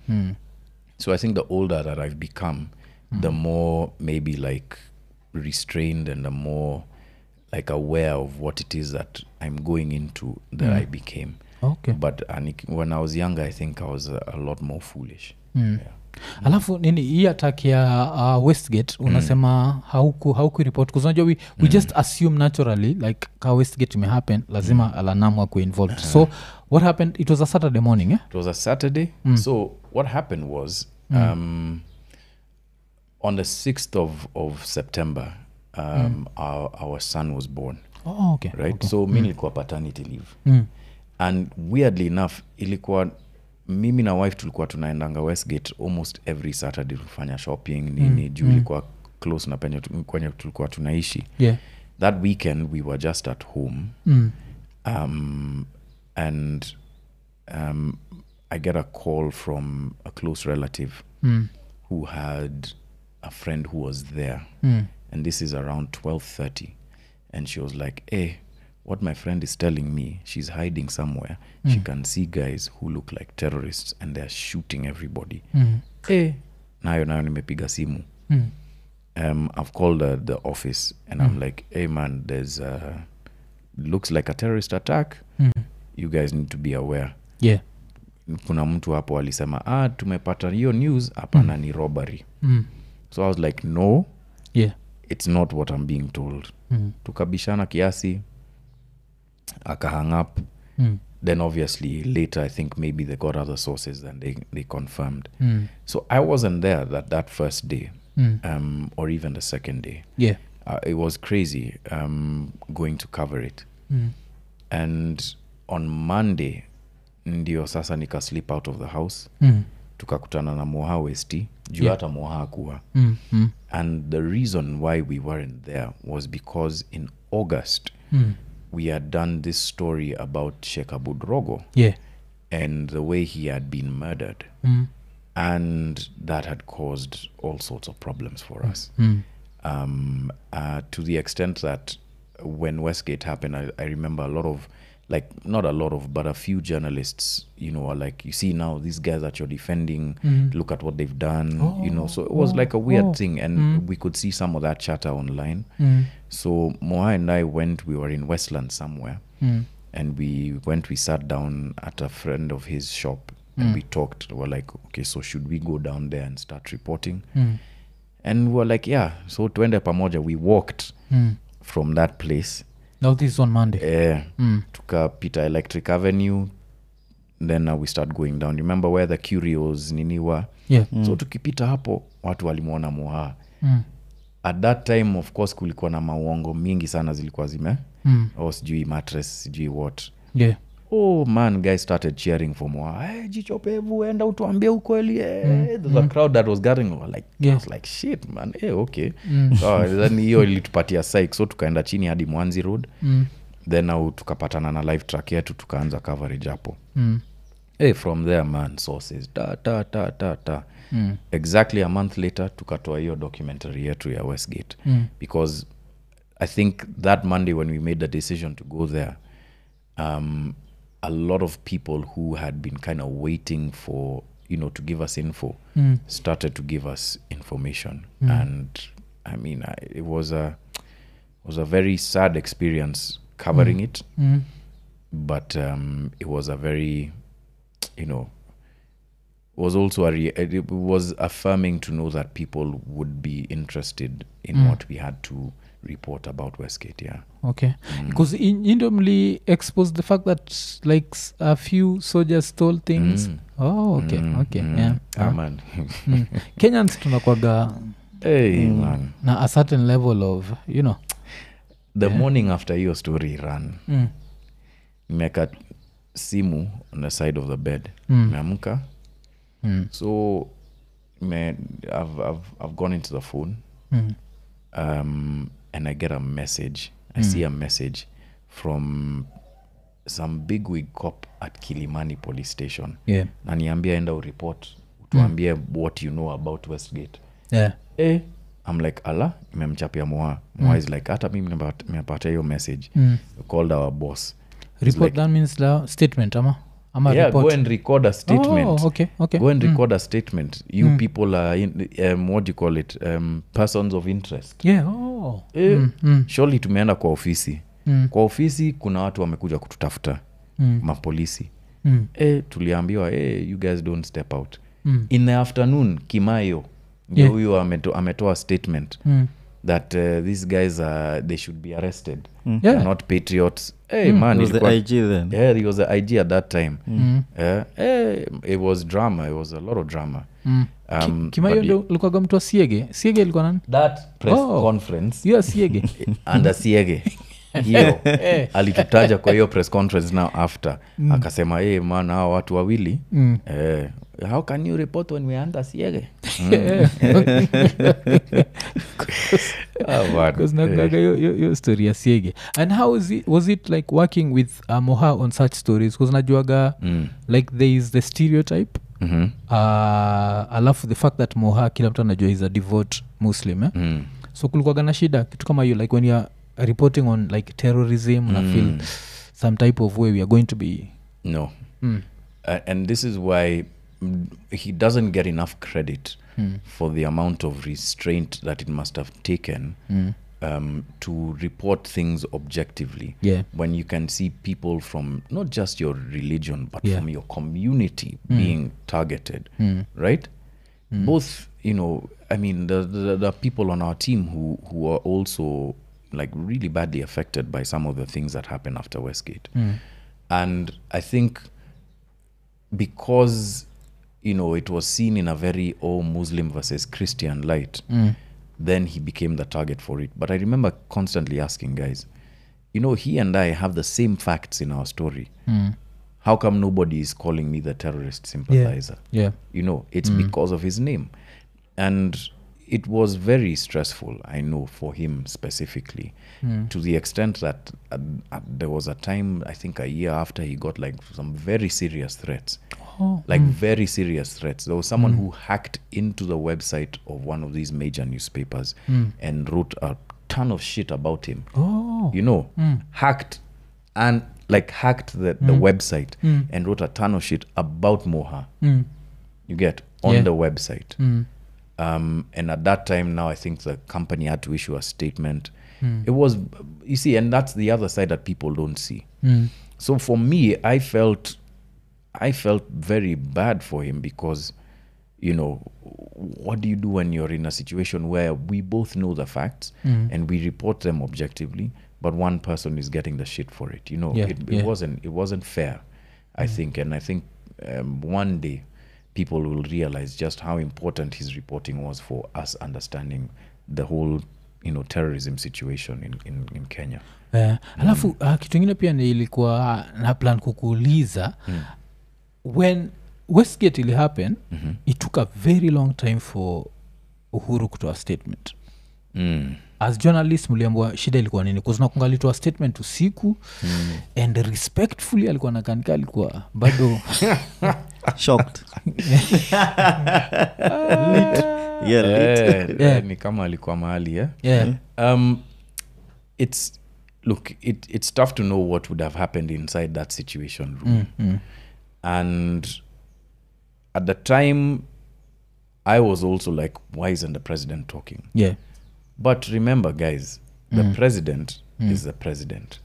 So I think the older that I've become, the more maybe like restrained and the more like aware of what it is that I'm going into that I became. Okay. But when I was younger, I think I was a lot more foolish. Alafu nini hii attack ya Westgate unasema hauku report kuzunajua we just assume naturally like ka Westgate may happen lazima Alanamu wako involved. So what happened, it was a Saturday morning, eh? It was a Saturday. So what happened was on the 6th of September our son was born. Oh, okay. Right? Okay. So mimi nilikuwa paternity leave. And weirdly enough ilikuwa mimi na wife tulikuwa tunaendanga Westgate almost every Saturday kufanya shopping nini juu ilikuwa close na penye tulikuwa tunaishi. That weekend we were just at home. And I get a call from a close relative who had a friend who was there. And this is around 12:30, and she was like, hey, what my friend is telling me, she's hiding somewhere. She can see guys who look like terrorists and they're shooting everybody. Hey, nayo nimepiga simu. I've called the office and I'm like, hey man, there's looks like a terrorist attack. You guys need to be aware. Kuna mtu hapo alisema tumepata hiyo news hapana ni robbery. So I was like, no, it's not what I'm being told. Tukabishana kiasi, aka hang up. Then obviously later I think maybe they got other sources and they confirmed. So I wasn't there that first day or even the second day. It was crazy going to cover it. And on Monday ndio sasa nika sleep out of the house. Tukakutana na Moha Westi juu hata Moha hakuwa. And the reason why we weren't there was because in August we had done this story about Sheikh Aboud Rogo and the way he had been murdered, and that had caused all sorts of problems for us. To the extent that when Westgate happened, I remember a lot of, like not a lot of, but a few journalists, you know, are like, you see now these guys that you're defending, look at what they've done, you know. So it was like a weird thing, and we could see some of that chatter online. So Moha and I went, we were in Westlands somewhere, and we sat down at a friend of his shop, and we talked. We were like, okay, so should we go down there and start reporting? And we were like, yeah, so tuende pamoja. We walked from that place. Now this is on Monday. Tuka Peter Electric Avenue. Then now we start going down. Remember where the curios nini wa? So tukipita hapo watu walimuona Moha. At that time of course kulikuwa na mauongo mingi sana zilikuwa zime. Au sijui mattress, sijui what. Oh man, guys started cheering for Moha. Hey, Jicho Pevu, enda utuambie ukweli. The crowd that was gathering were like, was like, shit man, okay. Then hiyo ilitupatia psych, so tukaenda chini hadi Mwanzi Road. Then now tukapatana na live track yetu tukaanza coverage hapo. From there man, sources ta. Exactly a month later tukatoa hiyo documentary yetu ya Westgate, because I think that Monday when we made the decision to go there, a lot of people who had been kind of waiting for, you know, to give us info started to give us information. And I mean, it was a very sad experience covering it. But it was a very, you know, was also a it was affirming to know that people would be interested in what we had to report about Westgate. Yeah. Okay. Because randomly exposed the fact that like a few soldiers stole things. Oh, okay. Okay. Yeah. Ah, man. Kenyans tunakuaga, hey man, na a certain level of, you know, the morning after your story ran, nimeka simu on the side of the bed, nimeamka. So man, I've gone into the phone, and I get a message. I see a message from some bigwig cop at Kilimani police station. Yeah. Na niambia enda ureport, tuambie what you know about Westgate. Yeah. Eh, I'm like, ala, nimemchapia Moa. Moa is like, hata mimi nimepata hiyo message. We called our boss. Report like, that means la statement ama? Yeah, report. Go and record a statement. Oh, okay, okay. Go and record a statement. You people are, in, what do you call it, persons of interest. Yeah, oh. Surely tumeenda kwa ofisi. Kwa ofisi, kuna watu wamekuja kututafuta. Mapolisi. Tuliambiwa, hey, you guys don't step out. In the afternoon, Kimayo, huyo ametoa statement that these guys, they should be arrested. They're not patriots. Hey man, was the IG then. Yeah, he was the IG at that time. It was drama. It was a lot of drama. Kimayo likuwa mtu wa Siege. Siege ilikuwa nani? That press conference. Yeah, Siege. Under Siege. Hiyo alitutaja kwa hiyo press conference now after. Akasema, "Hey man, hao watu wawili, how can you report when we under Siege?" Because nagaga your story ya Siege. And how is it, was it like working with Moha on such stories? Because najuaga like there is the stereotype. I love the fact that Moha kila mtu anajua is a devout Muslim. So kulikuwa na shida kitu kama hiyo, like when you are reporting on like terrorism, I feel some type of way we are going to be and this is why he doesn't get enough credit for the amount of restraint that it must have taken to report things objectively, when you can see people from not just your religion but from your community being targeted, right? Both, you know, I mean, the people on our team who are also like really badly affected by some of the things that happened after Westgate. And I think because, you know, it was seen in a very Muslim versus Christian light, then he became the target for it. But I remember constantly asking guys, you know, he and I have the same facts in our story. How come nobody is calling me the terrorist sympathizer? Yeah. You know, it's because of his name. And it was very stressful, I know, for him specifically, to the extent that there was a time, I think a year after, he got like some very serious threats. Like very serious threats. There was someone who hacked into the website of one of these major newspapers and wrote a ton of shit about him. You know, hacked and like hacked the website and wrote a ton of shit about Moha. You get on the website. And at that time now, I think the company had to issue a statement. It was, you see, and that's the other side that people don't see. So for me, I felt very bad for him because, you know, what do you do when you're in a situation where we both know the facts and we report them objectively, but one person is getting the shit for it? You know, it wasn't fair, I think. And I think one day, people will realize just how important his reporting was for us understanding the whole, you know, terrorism situation in Kenya. Alafu kitu ingine pia nilikuwa na plan kukuuliza, when Westgate will happen, it took a very long time for Uhuru kutoa statement. As journalists mliambiwa shida ilikuwa nini? Because na kungalitoa statement usiku and respectfully alikuwa nakanika alikuwa bado shocked. Lit. Ni kama alikuwa mahali it's tough to know what would have happened inside that situation room. And at the time I was also like, why isn't the president talking? But remember guys, the president is the president.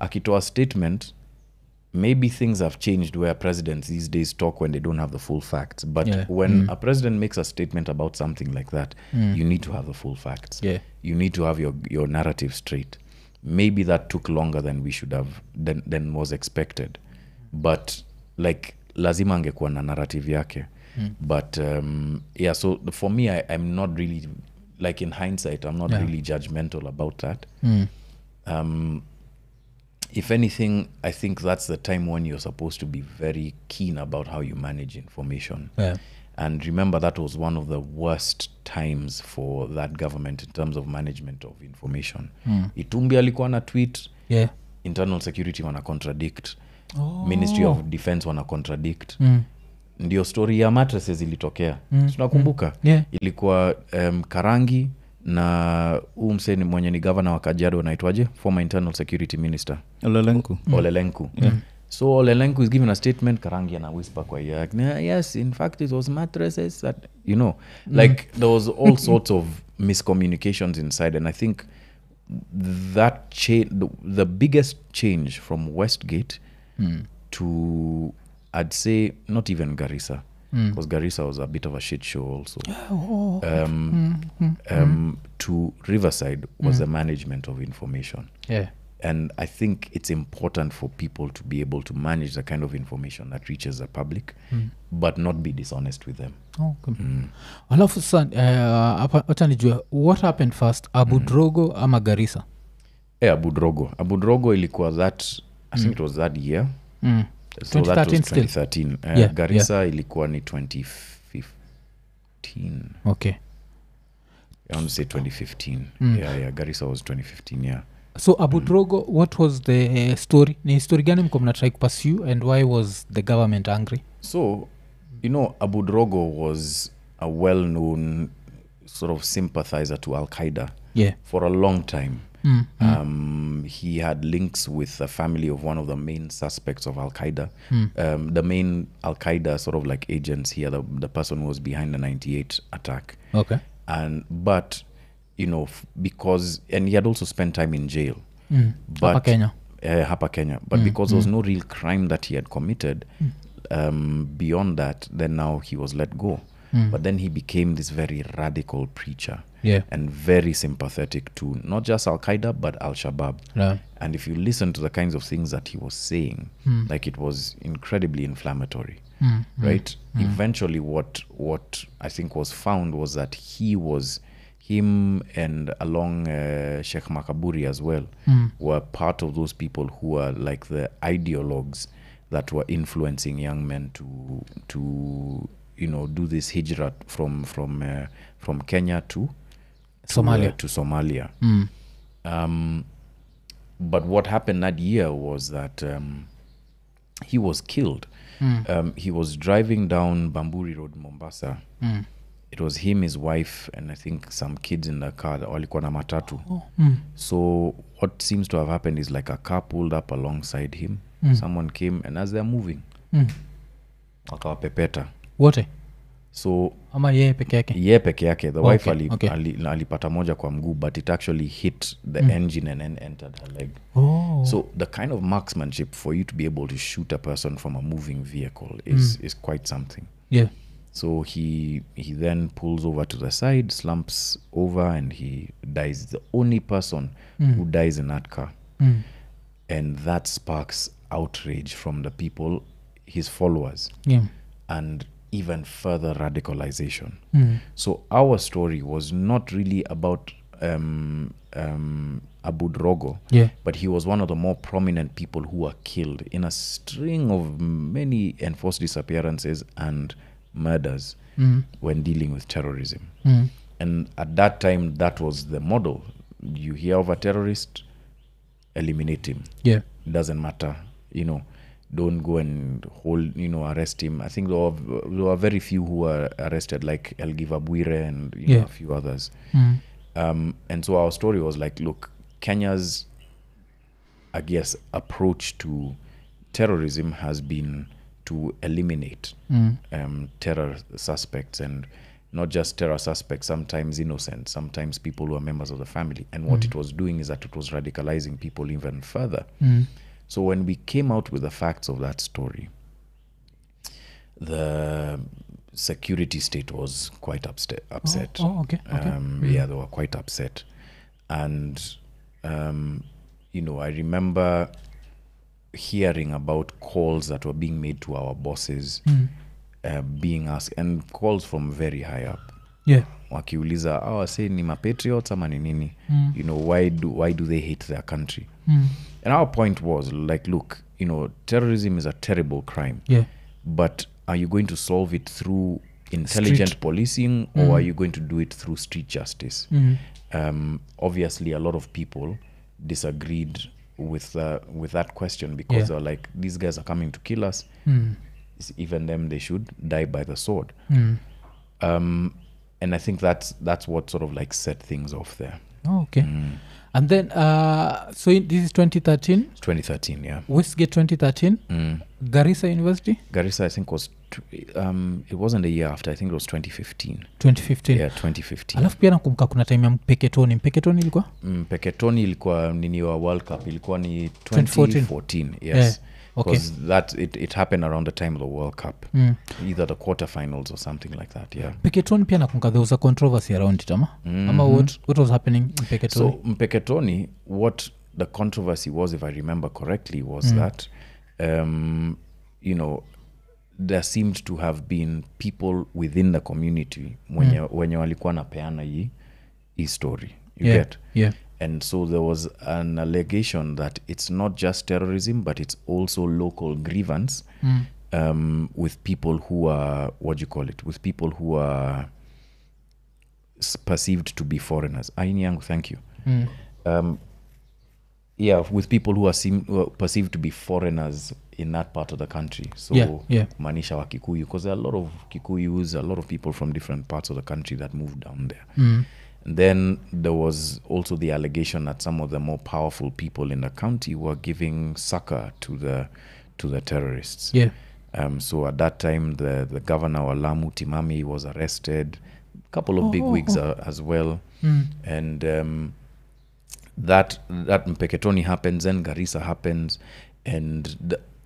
akitoa statement, maybe things have changed where presidents these days talk when they don't have the full facts. But when a president makes a statement about something like that, you need to have the full facts. Yeah. You need to have your narrative straight. Maybe that took longer than we should have, than was expected. But like lazima angekuwa na narrative yake. But yeah, so for me, I'm not really, like in hindsight, I'm not really judgmental about that. If anything, I think that's the time when you're supposed to be very keen about how you manage information. Yeah. And remember, that was one of the worst times for that government in terms of management of information. Itumbi alikuwa na tweet, internal security wana contradict, Ministry of Defense wana contradict. Ndio story ya mattresses ilitokea. Tunakumbuka. Ilikuwa Karangi na mseni mwenye ni governor wa Kajiado anaitwaje, former internal security minister Olelenku. Olelenku. So Olelenku is giving a statement, Karangi ana whisper kwa ear, yes, in fact it was mattresses that, you know, like there was all sorts of miscommunications inside. And I think that the biggest change from Westgate to, I'd say, not even Garissa, because Garissa was a bit of a shit show also. To Riverside was the management of information. Yeah. And I think it's important for people to be able to manage the kind of information that reaches the public, but not be dishonest with them. Alafu atanijua, what happened first, Aboud Rogo ama Garissa? Aboud Rogo. Aboud Rogo ilikuwa that, I think it was that year. So that was 2013. Garissa ilikuwa ni 2015. Okay. I want to say 2015. Garissa was 2015, So Aboud Rogo, what was the story? Ni story gani mko mnatry pursue and why was the government angry? So, you know, Aboud Rogo was a well-known sort of sympathizer to Al-Qaeda for a long time. He had links with the family of one of the main suspects of Al-Qaeda, the main Al-Qaeda sort of like agents here, the person who was behind the 98 attack. Okay. And but you know, because, and he had also spent time in jail, but hapa Kenya, but because there was no real crime that he had committed beyond that, then now he was let go. But then he became this very radical preacher and very sympathetic to not just Al-Qaeda but Al-Shabaab. And if you listen to the kinds of things that he was saying, like it was incredibly inflammatory, right? Eventually what I think was found was that he was, him and along Sheikh Makaburi as well, were part of those people who are like the ideologues that were influencing young men to you know, do this hijrat from Kenya to Somalia. But what happened that year was that he was killed. He was driving down Bamburi Road, Mombasa. It was him, his wife, and I think some kids in the car. Walikuwa na matatu. So what seems to have happened is like a car pulled up alongside him. Someone came, and as they're moving, akawapepeta. Wote. So ama yeye peke yake. Yeye peke yake. The wife alipata moja kwa mguu, but it actually hit the engine and then entered her leg. So the kind of marksmanship for you to be able to shoot a person from a moving vehicle is quite something. So he then pulls over to the side, slumps over, and he dies. The only person who dies in that car. And that sparks outrage from the people, his followers. And even further radicalization. So our story was not really about Aboud Rogo, but he was one of the more prominent people who were killed in a string of many enforced disappearances and murders when dealing with terrorism. And at that time, that was the model. You hear of a terrorist, eliminate him. Doesn't matter, you know. Don't go and hold, you know, arrest him. I think there are very few who are arrested, like Elgiva Bwire and you know, a few others. And so our story was like, look, Kenya's, I guess, approach to terrorism has been to eliminate terror suspects and not just terror suspects, sometimes innocent, sometimes people who are members of the family. And what it was doing is that it was radicalizing people even further. So when we came out with the facts of that story, the security state was quite upset. Yeah, they were quite upset. And, you know, I remember hearing about calls that were being made to our bosses, being asked, and calls from very high up. Yeah. Wakiuliza, oh, say ni mapatriots ama ni nini? You know, why do they hate their country? And our point was like, look, you know, terrorism is a terrible crime. Yeah. But are you going to solve it through intelligent policing, or are you going to do it through street justice? Obviously, a lot of people disagreed with that question, because they're like, these guys are coming to kill us. Even them, they should die by the sword. And I think that's what sort of like set things off there. And then, so this is 2013? 2013, yeah. Westgate 2013. Garissa University? Garissa, I think, was, it wasn't a year after. I think it was 2015. 2015? Yeah, 2015. Alafu pia nakumbuka kuna time ya Mpeketoni. Mpeketoni ilikuwa? Mpeketoni ilikuwa nini wa World Cup. Ilikuwa ni 2014, yes. Yeah. Okay. Because that it happened around the time of the World Cup, either the quarterfinals or something like that. Yeah. Mpeketoni pia nakumbuka there was a controversy around it, ama what was happening in Mpeketoni? So Mpeketoni, what the controversy was, if I remember correctly, was that you know, there seemed to have been people within the community when walikuwa napeana hii story, you get? Yeah. And so there was an allegation that it's not just terrorism, but it's also local grievance with people who are, what do you call it, with people who are perceived to be foreigners. Ainyangu, thank you. Yeah, with people who are perceived to be foreigners in that part of the country. So Manisha wa Kikuyu, because there are a lot of Kikuyus, a lot of people from different parts of the country that moved down there. And then there was also the allegation that some of the more powerful people in the county were giving succor to the terrorists. Yeah. So at that time, the governor Walamu Timami was arrested, a couple of bigwigs as well, and that Mpeketoni happens, and Garissa happens, and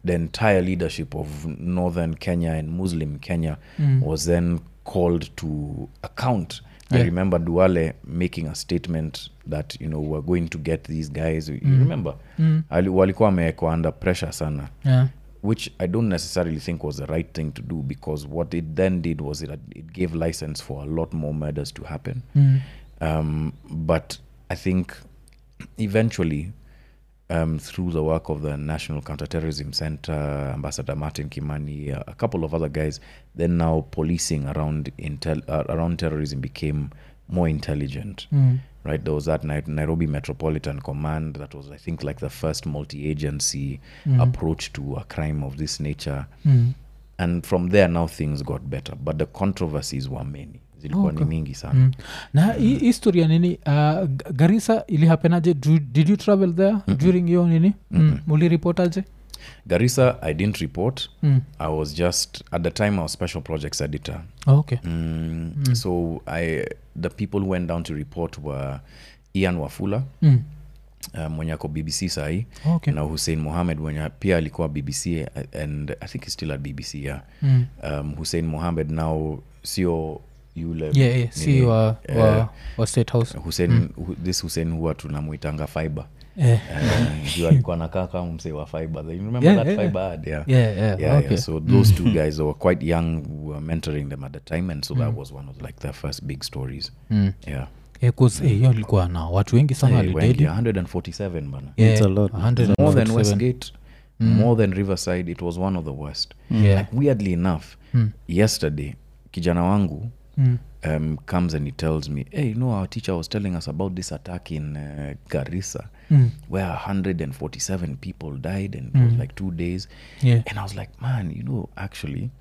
the entire leadership of Northern Kenya and Muslim Kenya was then called to account. I remember Duale making a statement that, you know, we're going to get these guys. You remember? Walikuwa wamewekwa under pressure sana. Yeah. Which I don't necessarily think was the right thing to do, because what it then did was it gave license for a lot more murders to happen. But I think eventually, through the work of the National Counterterrorism Center, Ambassador Martin Kimani, a couple of other guys, then now policing around terrorism became more intelligent. Right, there was that Nairobi Metropolitan Command that was, I think, like the first multi-agency approach to a crime of this nature. And from there, now things got better, but the controversies were many. Ilikuwa ni mingi sana. Na hii story nini, Garissa ili hapenaje? Did you travel there during your nini? Muli reportaje? Garissa, I didn't report. I was just, at the time I was special projects editor. So the people who went down to report were Ian Wafula, mwenye ako BBC sahi, na Hussein Mohammed mwenye pia alikuwa BBC, and I think he's still at BBC. Yeah. Hussein Mohammed now CEO wa State House. Hussein, this Hussein huwa tunamuitanga Fiber. He alikuwa anakaa kama msee wa Fiber. You remember that Fiber ad? Yeah. So those two guys were quite young, we were mentoring them at the time, and so that was one of like their first big stories. Yeah. Because hiyo ilikuwa na watu wengi sana alidedi. 147 bana. It's a lot. More than Westgate, more than Riverside. It was one of the worst. Like, weirdly enough, yesterday kijana wangu comes and he tells me, hey, you know, our teacher was telling us about this attack in Garissa, where 147 people died, and it was like 2 days. And I was like, man, you know, actually,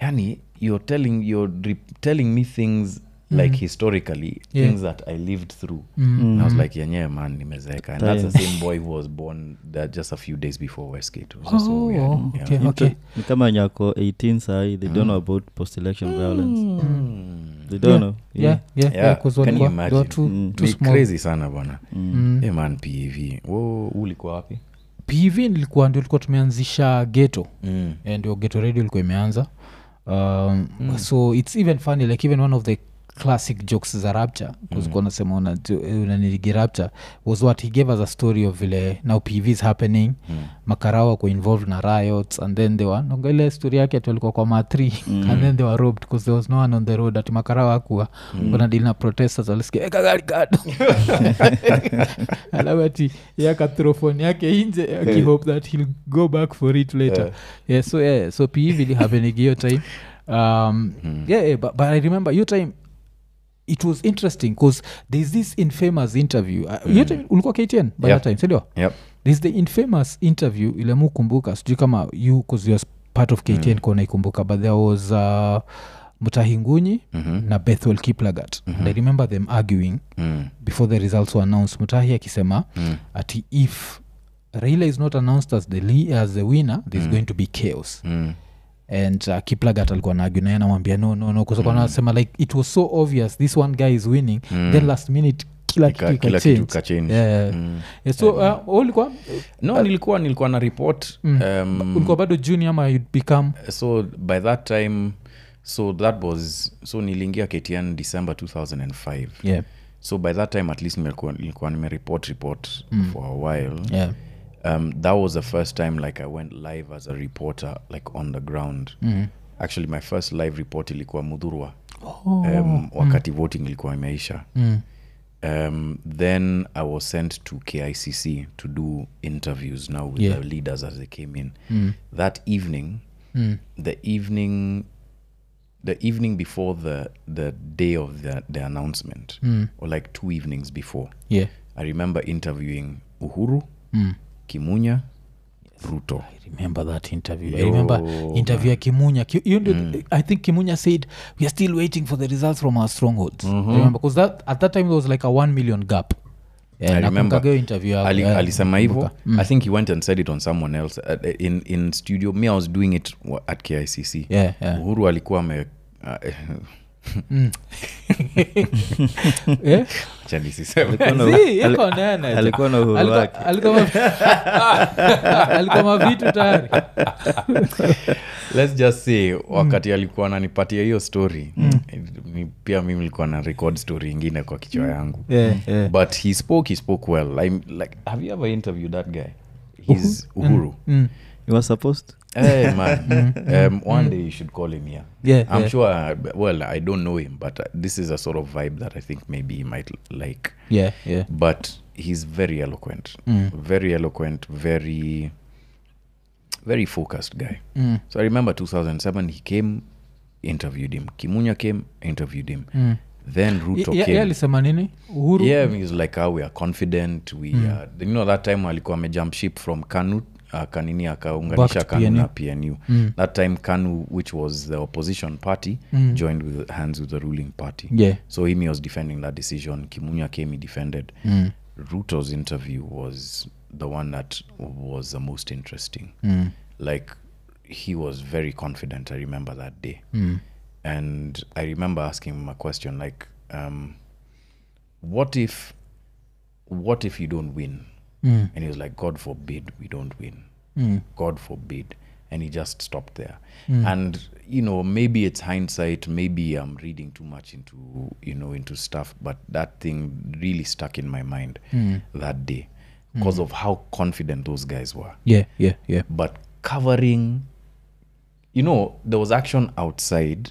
yani, you're telling me things like historically things that I lived through. And I was like, yeah man, nimezeeka. And that's the same boy who was born that just a few days before Westgate. Okay. Ni kama nyako 18 sai, they don't know about post-election violence. They don't know. Yeah, cuz wao too small. Crazy sana bwana. Hey man, PV. Wao ulikuwa wapi? PV nilikuwa ndio tulikuwa tumeanzisha ghetto. Ndio ghetto radio ilikuwa imeanza. So it's even funny, like even one of the classic jokes za Rapture, because kuna sema unaniligi Rapture was what he gave us a story of vile now PV is happening, makarawa ko involved na riots, and then they were nongele story yake tulikuwa kwa ma3 and then they were robbed because there was no one on the road at makarawa kwa kuna deal na protesters walisikia eka gari gado alawati yaka telefoni yake inje I hope that he'll go back for it later. So PV really happening your time. But I remember your time. It was interesting because there's this infamous interview. Ulikuwa KTN by that time, sio? Yep. There's the infamous interview ile mkumbuka, sio kama you because you're part of KTN kuna ikumbuka, but there was Mutahingunyi na Bethel Kiplagat. I remember them arguing before the results were announced. Mutahi akisema ati if Raila is not announced as the winner, there's going to be chaos. And Kiplagat alikuwa anaagiu na anamwambia no kwa sababu anasema like it was so obvious this one guy is winning, then last minute kila kitu ka change. So ulikuwa nilikuwa na report ulikuwa bado junior ama you'd become so by that time so niliingia KTN December 2005. Yeah. So by that time at least nilikuwa nime report for a while. Yeah. That was the first time like I went live as a reporter like on the ground. Actually my first live report ilikuwa Mudhurwa. Wakati voting ilikuwa imeisha. Then I was sent to KICC to do interviews now with the leaders as they came in. That evening, the evening before the day of the announcement, or like two evenings before. Yeah. I remember interviewing Uhuru, Kimunya, Ruto. I remember that interview. I remember interviewing Kimunya. I think Kimunya said we are still waiting for the results from our strongholds. Remember because that at that time there was like a 1 million gap. Yeah, I remember the interview. Alisema hivyo. I think he went and said it on someone else in studio. Me I was doing it at KICC. Yeah. Uhuru alikuwa Chani sisi alikuwa nana Uhuru wake alikuwa vitu tayari. Let's just say wakati alikuwa ananipatia hiyo story pia mimi nilikuwa na record story nyingine kwa kichwa yangu. But he spoke well. I'm like, have you ever interviewed that guy? He's Uhuru. You were supposed to? Hey man, one day you should call him here. I'm sure, well, I don't know him, but this is a sort of vibe that I think maybe he might like. Yeah. But he's very eloquent. Very, very focused guy. So I remember 2007, he came, interviewed him. Kimunya came, interviewed him. Then Ruto came. Alisema nini? Uhuru. Yeah, he was like, we are confident. We are, you know, that time alikuwa amejump ship from KANU. Kanini akaunganisha KANU na PNU. That time KANU, which was the opposition party, joined with hands with the ruling party. So he was defending that decision. Kimunya came, he defended. Ruto's interview was the one that was the most interesting. Like he was very confident. I remember that day. And I remember asking him a question like, what if you don't win? And he was like, God forbid we don't win. God forbid. And he just stopped there. And you know, maybe it's hindsight, maybe I'm reading too much into stuff, but that thing really stuck in my mind that day because of how confident those guys were. Yeah. But covering, you know, there was action outside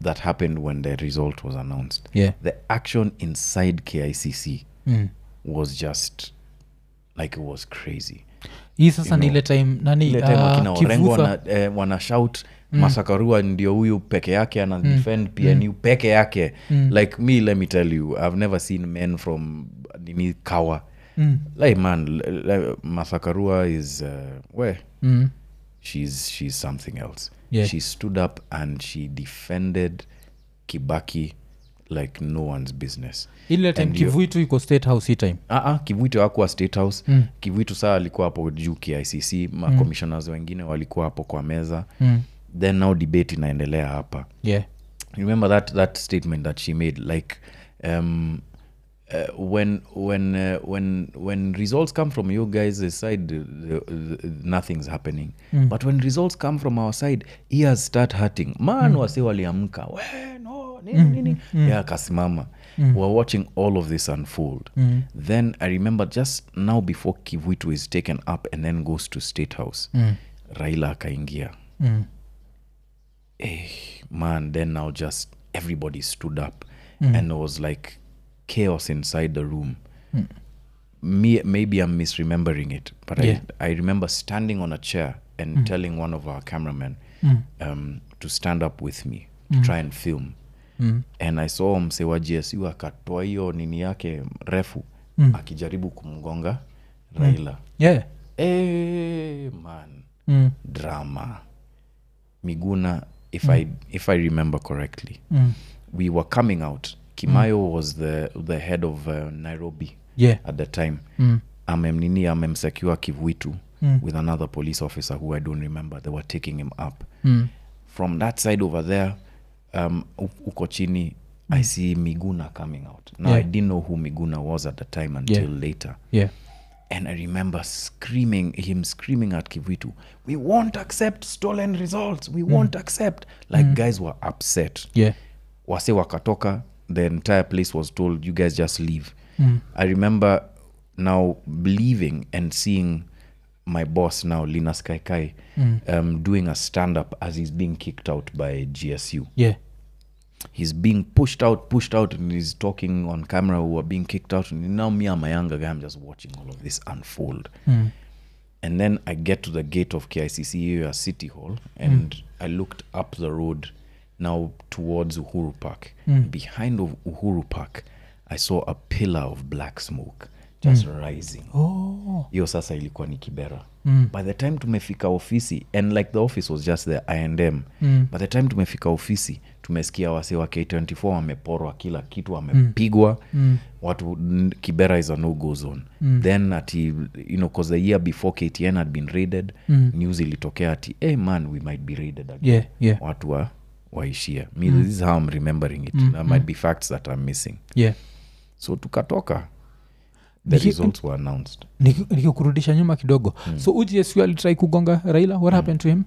that happened when the result was announced. The action inside KICC was just like it was crazy. Hii sasa ni ile time Kivuitu wana shout Masakarua ndio huyu peke yake ana defend PNU peke yake. Like me, let me tell you, I've never seen men from Kawa. Like man, Masakarua is she's something else. She stood up and she defended Kibaki like no one's business. Ile time Kivuitu iko State House hii time. Kivuitu hakuwa State House. Kivuitu saa alikuwa hapo juu KICC, ma commissioners wengine walikuwa hapo kwa meza. Then now debate inaendelea hapa. Yeah. Remember that statement that she made, like when results come from you guys' side, nothing's happening. But when results come from our side, ears start hurting. Wase waliamka, we no nini yakasimama. We're watching all of this unfold. Then I remember just now before Kivuitu is taken up and then goes to State House, Raila kaingia. Then now just everybody stood up, and it was like chaos inside the room. Maybe I'm misremembering it, but yeah. I remember standing on a chair and telling one of our cameramen to stand up with me to try and film. And I saw mse wa GSU akatoa hiyo nini yake refu akijaribu kumgonga Raila. Yeah. Drama. Miguna, if I remember correctly, we were coming out. Kimayo was the head of Nairobi at the time. Amemsecure Kivuitu with another police officer who I don't remember. They were taking him up. From that side over there, uko chini, I see Miguna coming out. Now I didn't know who Miguna was at the time until later. Yeah. And I remember him screaming at Kivuitu, we won't accept stolen results. We won't accept. Like guys were upset. Yeah. Wase wakatoka, the entire place was told, you guys just leave. I remember now leaving and seeing my boss now, Linus Kaikai, doing a stand-up as he's being kicked out by GSU. Yeah. He's being pushed out and he's talking on camera who are being kicked out, and now me and my younger guy, I'm just watching all of this unfold. And then I get to the gate of KICC City Hall, and I looked up the road now towards Uhuru Park. Behind of Uhuru Park, I saw a pillar of black smoke just rising. Hiyo sasa ilikuwa ni Kibera. By the time tumefika ofisi, and like the office was just there, I&M. By the time tumefika ofisi, tumesikia wase wa K24 wameporwa kila kitu, wamepigwa. Watu, Kibera is a no-go zone. Then because the year before KTN had been raided, news ilitokea ati, hey man, we might be raided again. Yeah, yeah. Watu waishia. This is how I'm remembering it. There might be facts that I'm missing. Yeah. So tukatoka. The results were announced. Nikikurudisha nyuma kidogo. So UGSU alitry kugonga Raila. What happened to him?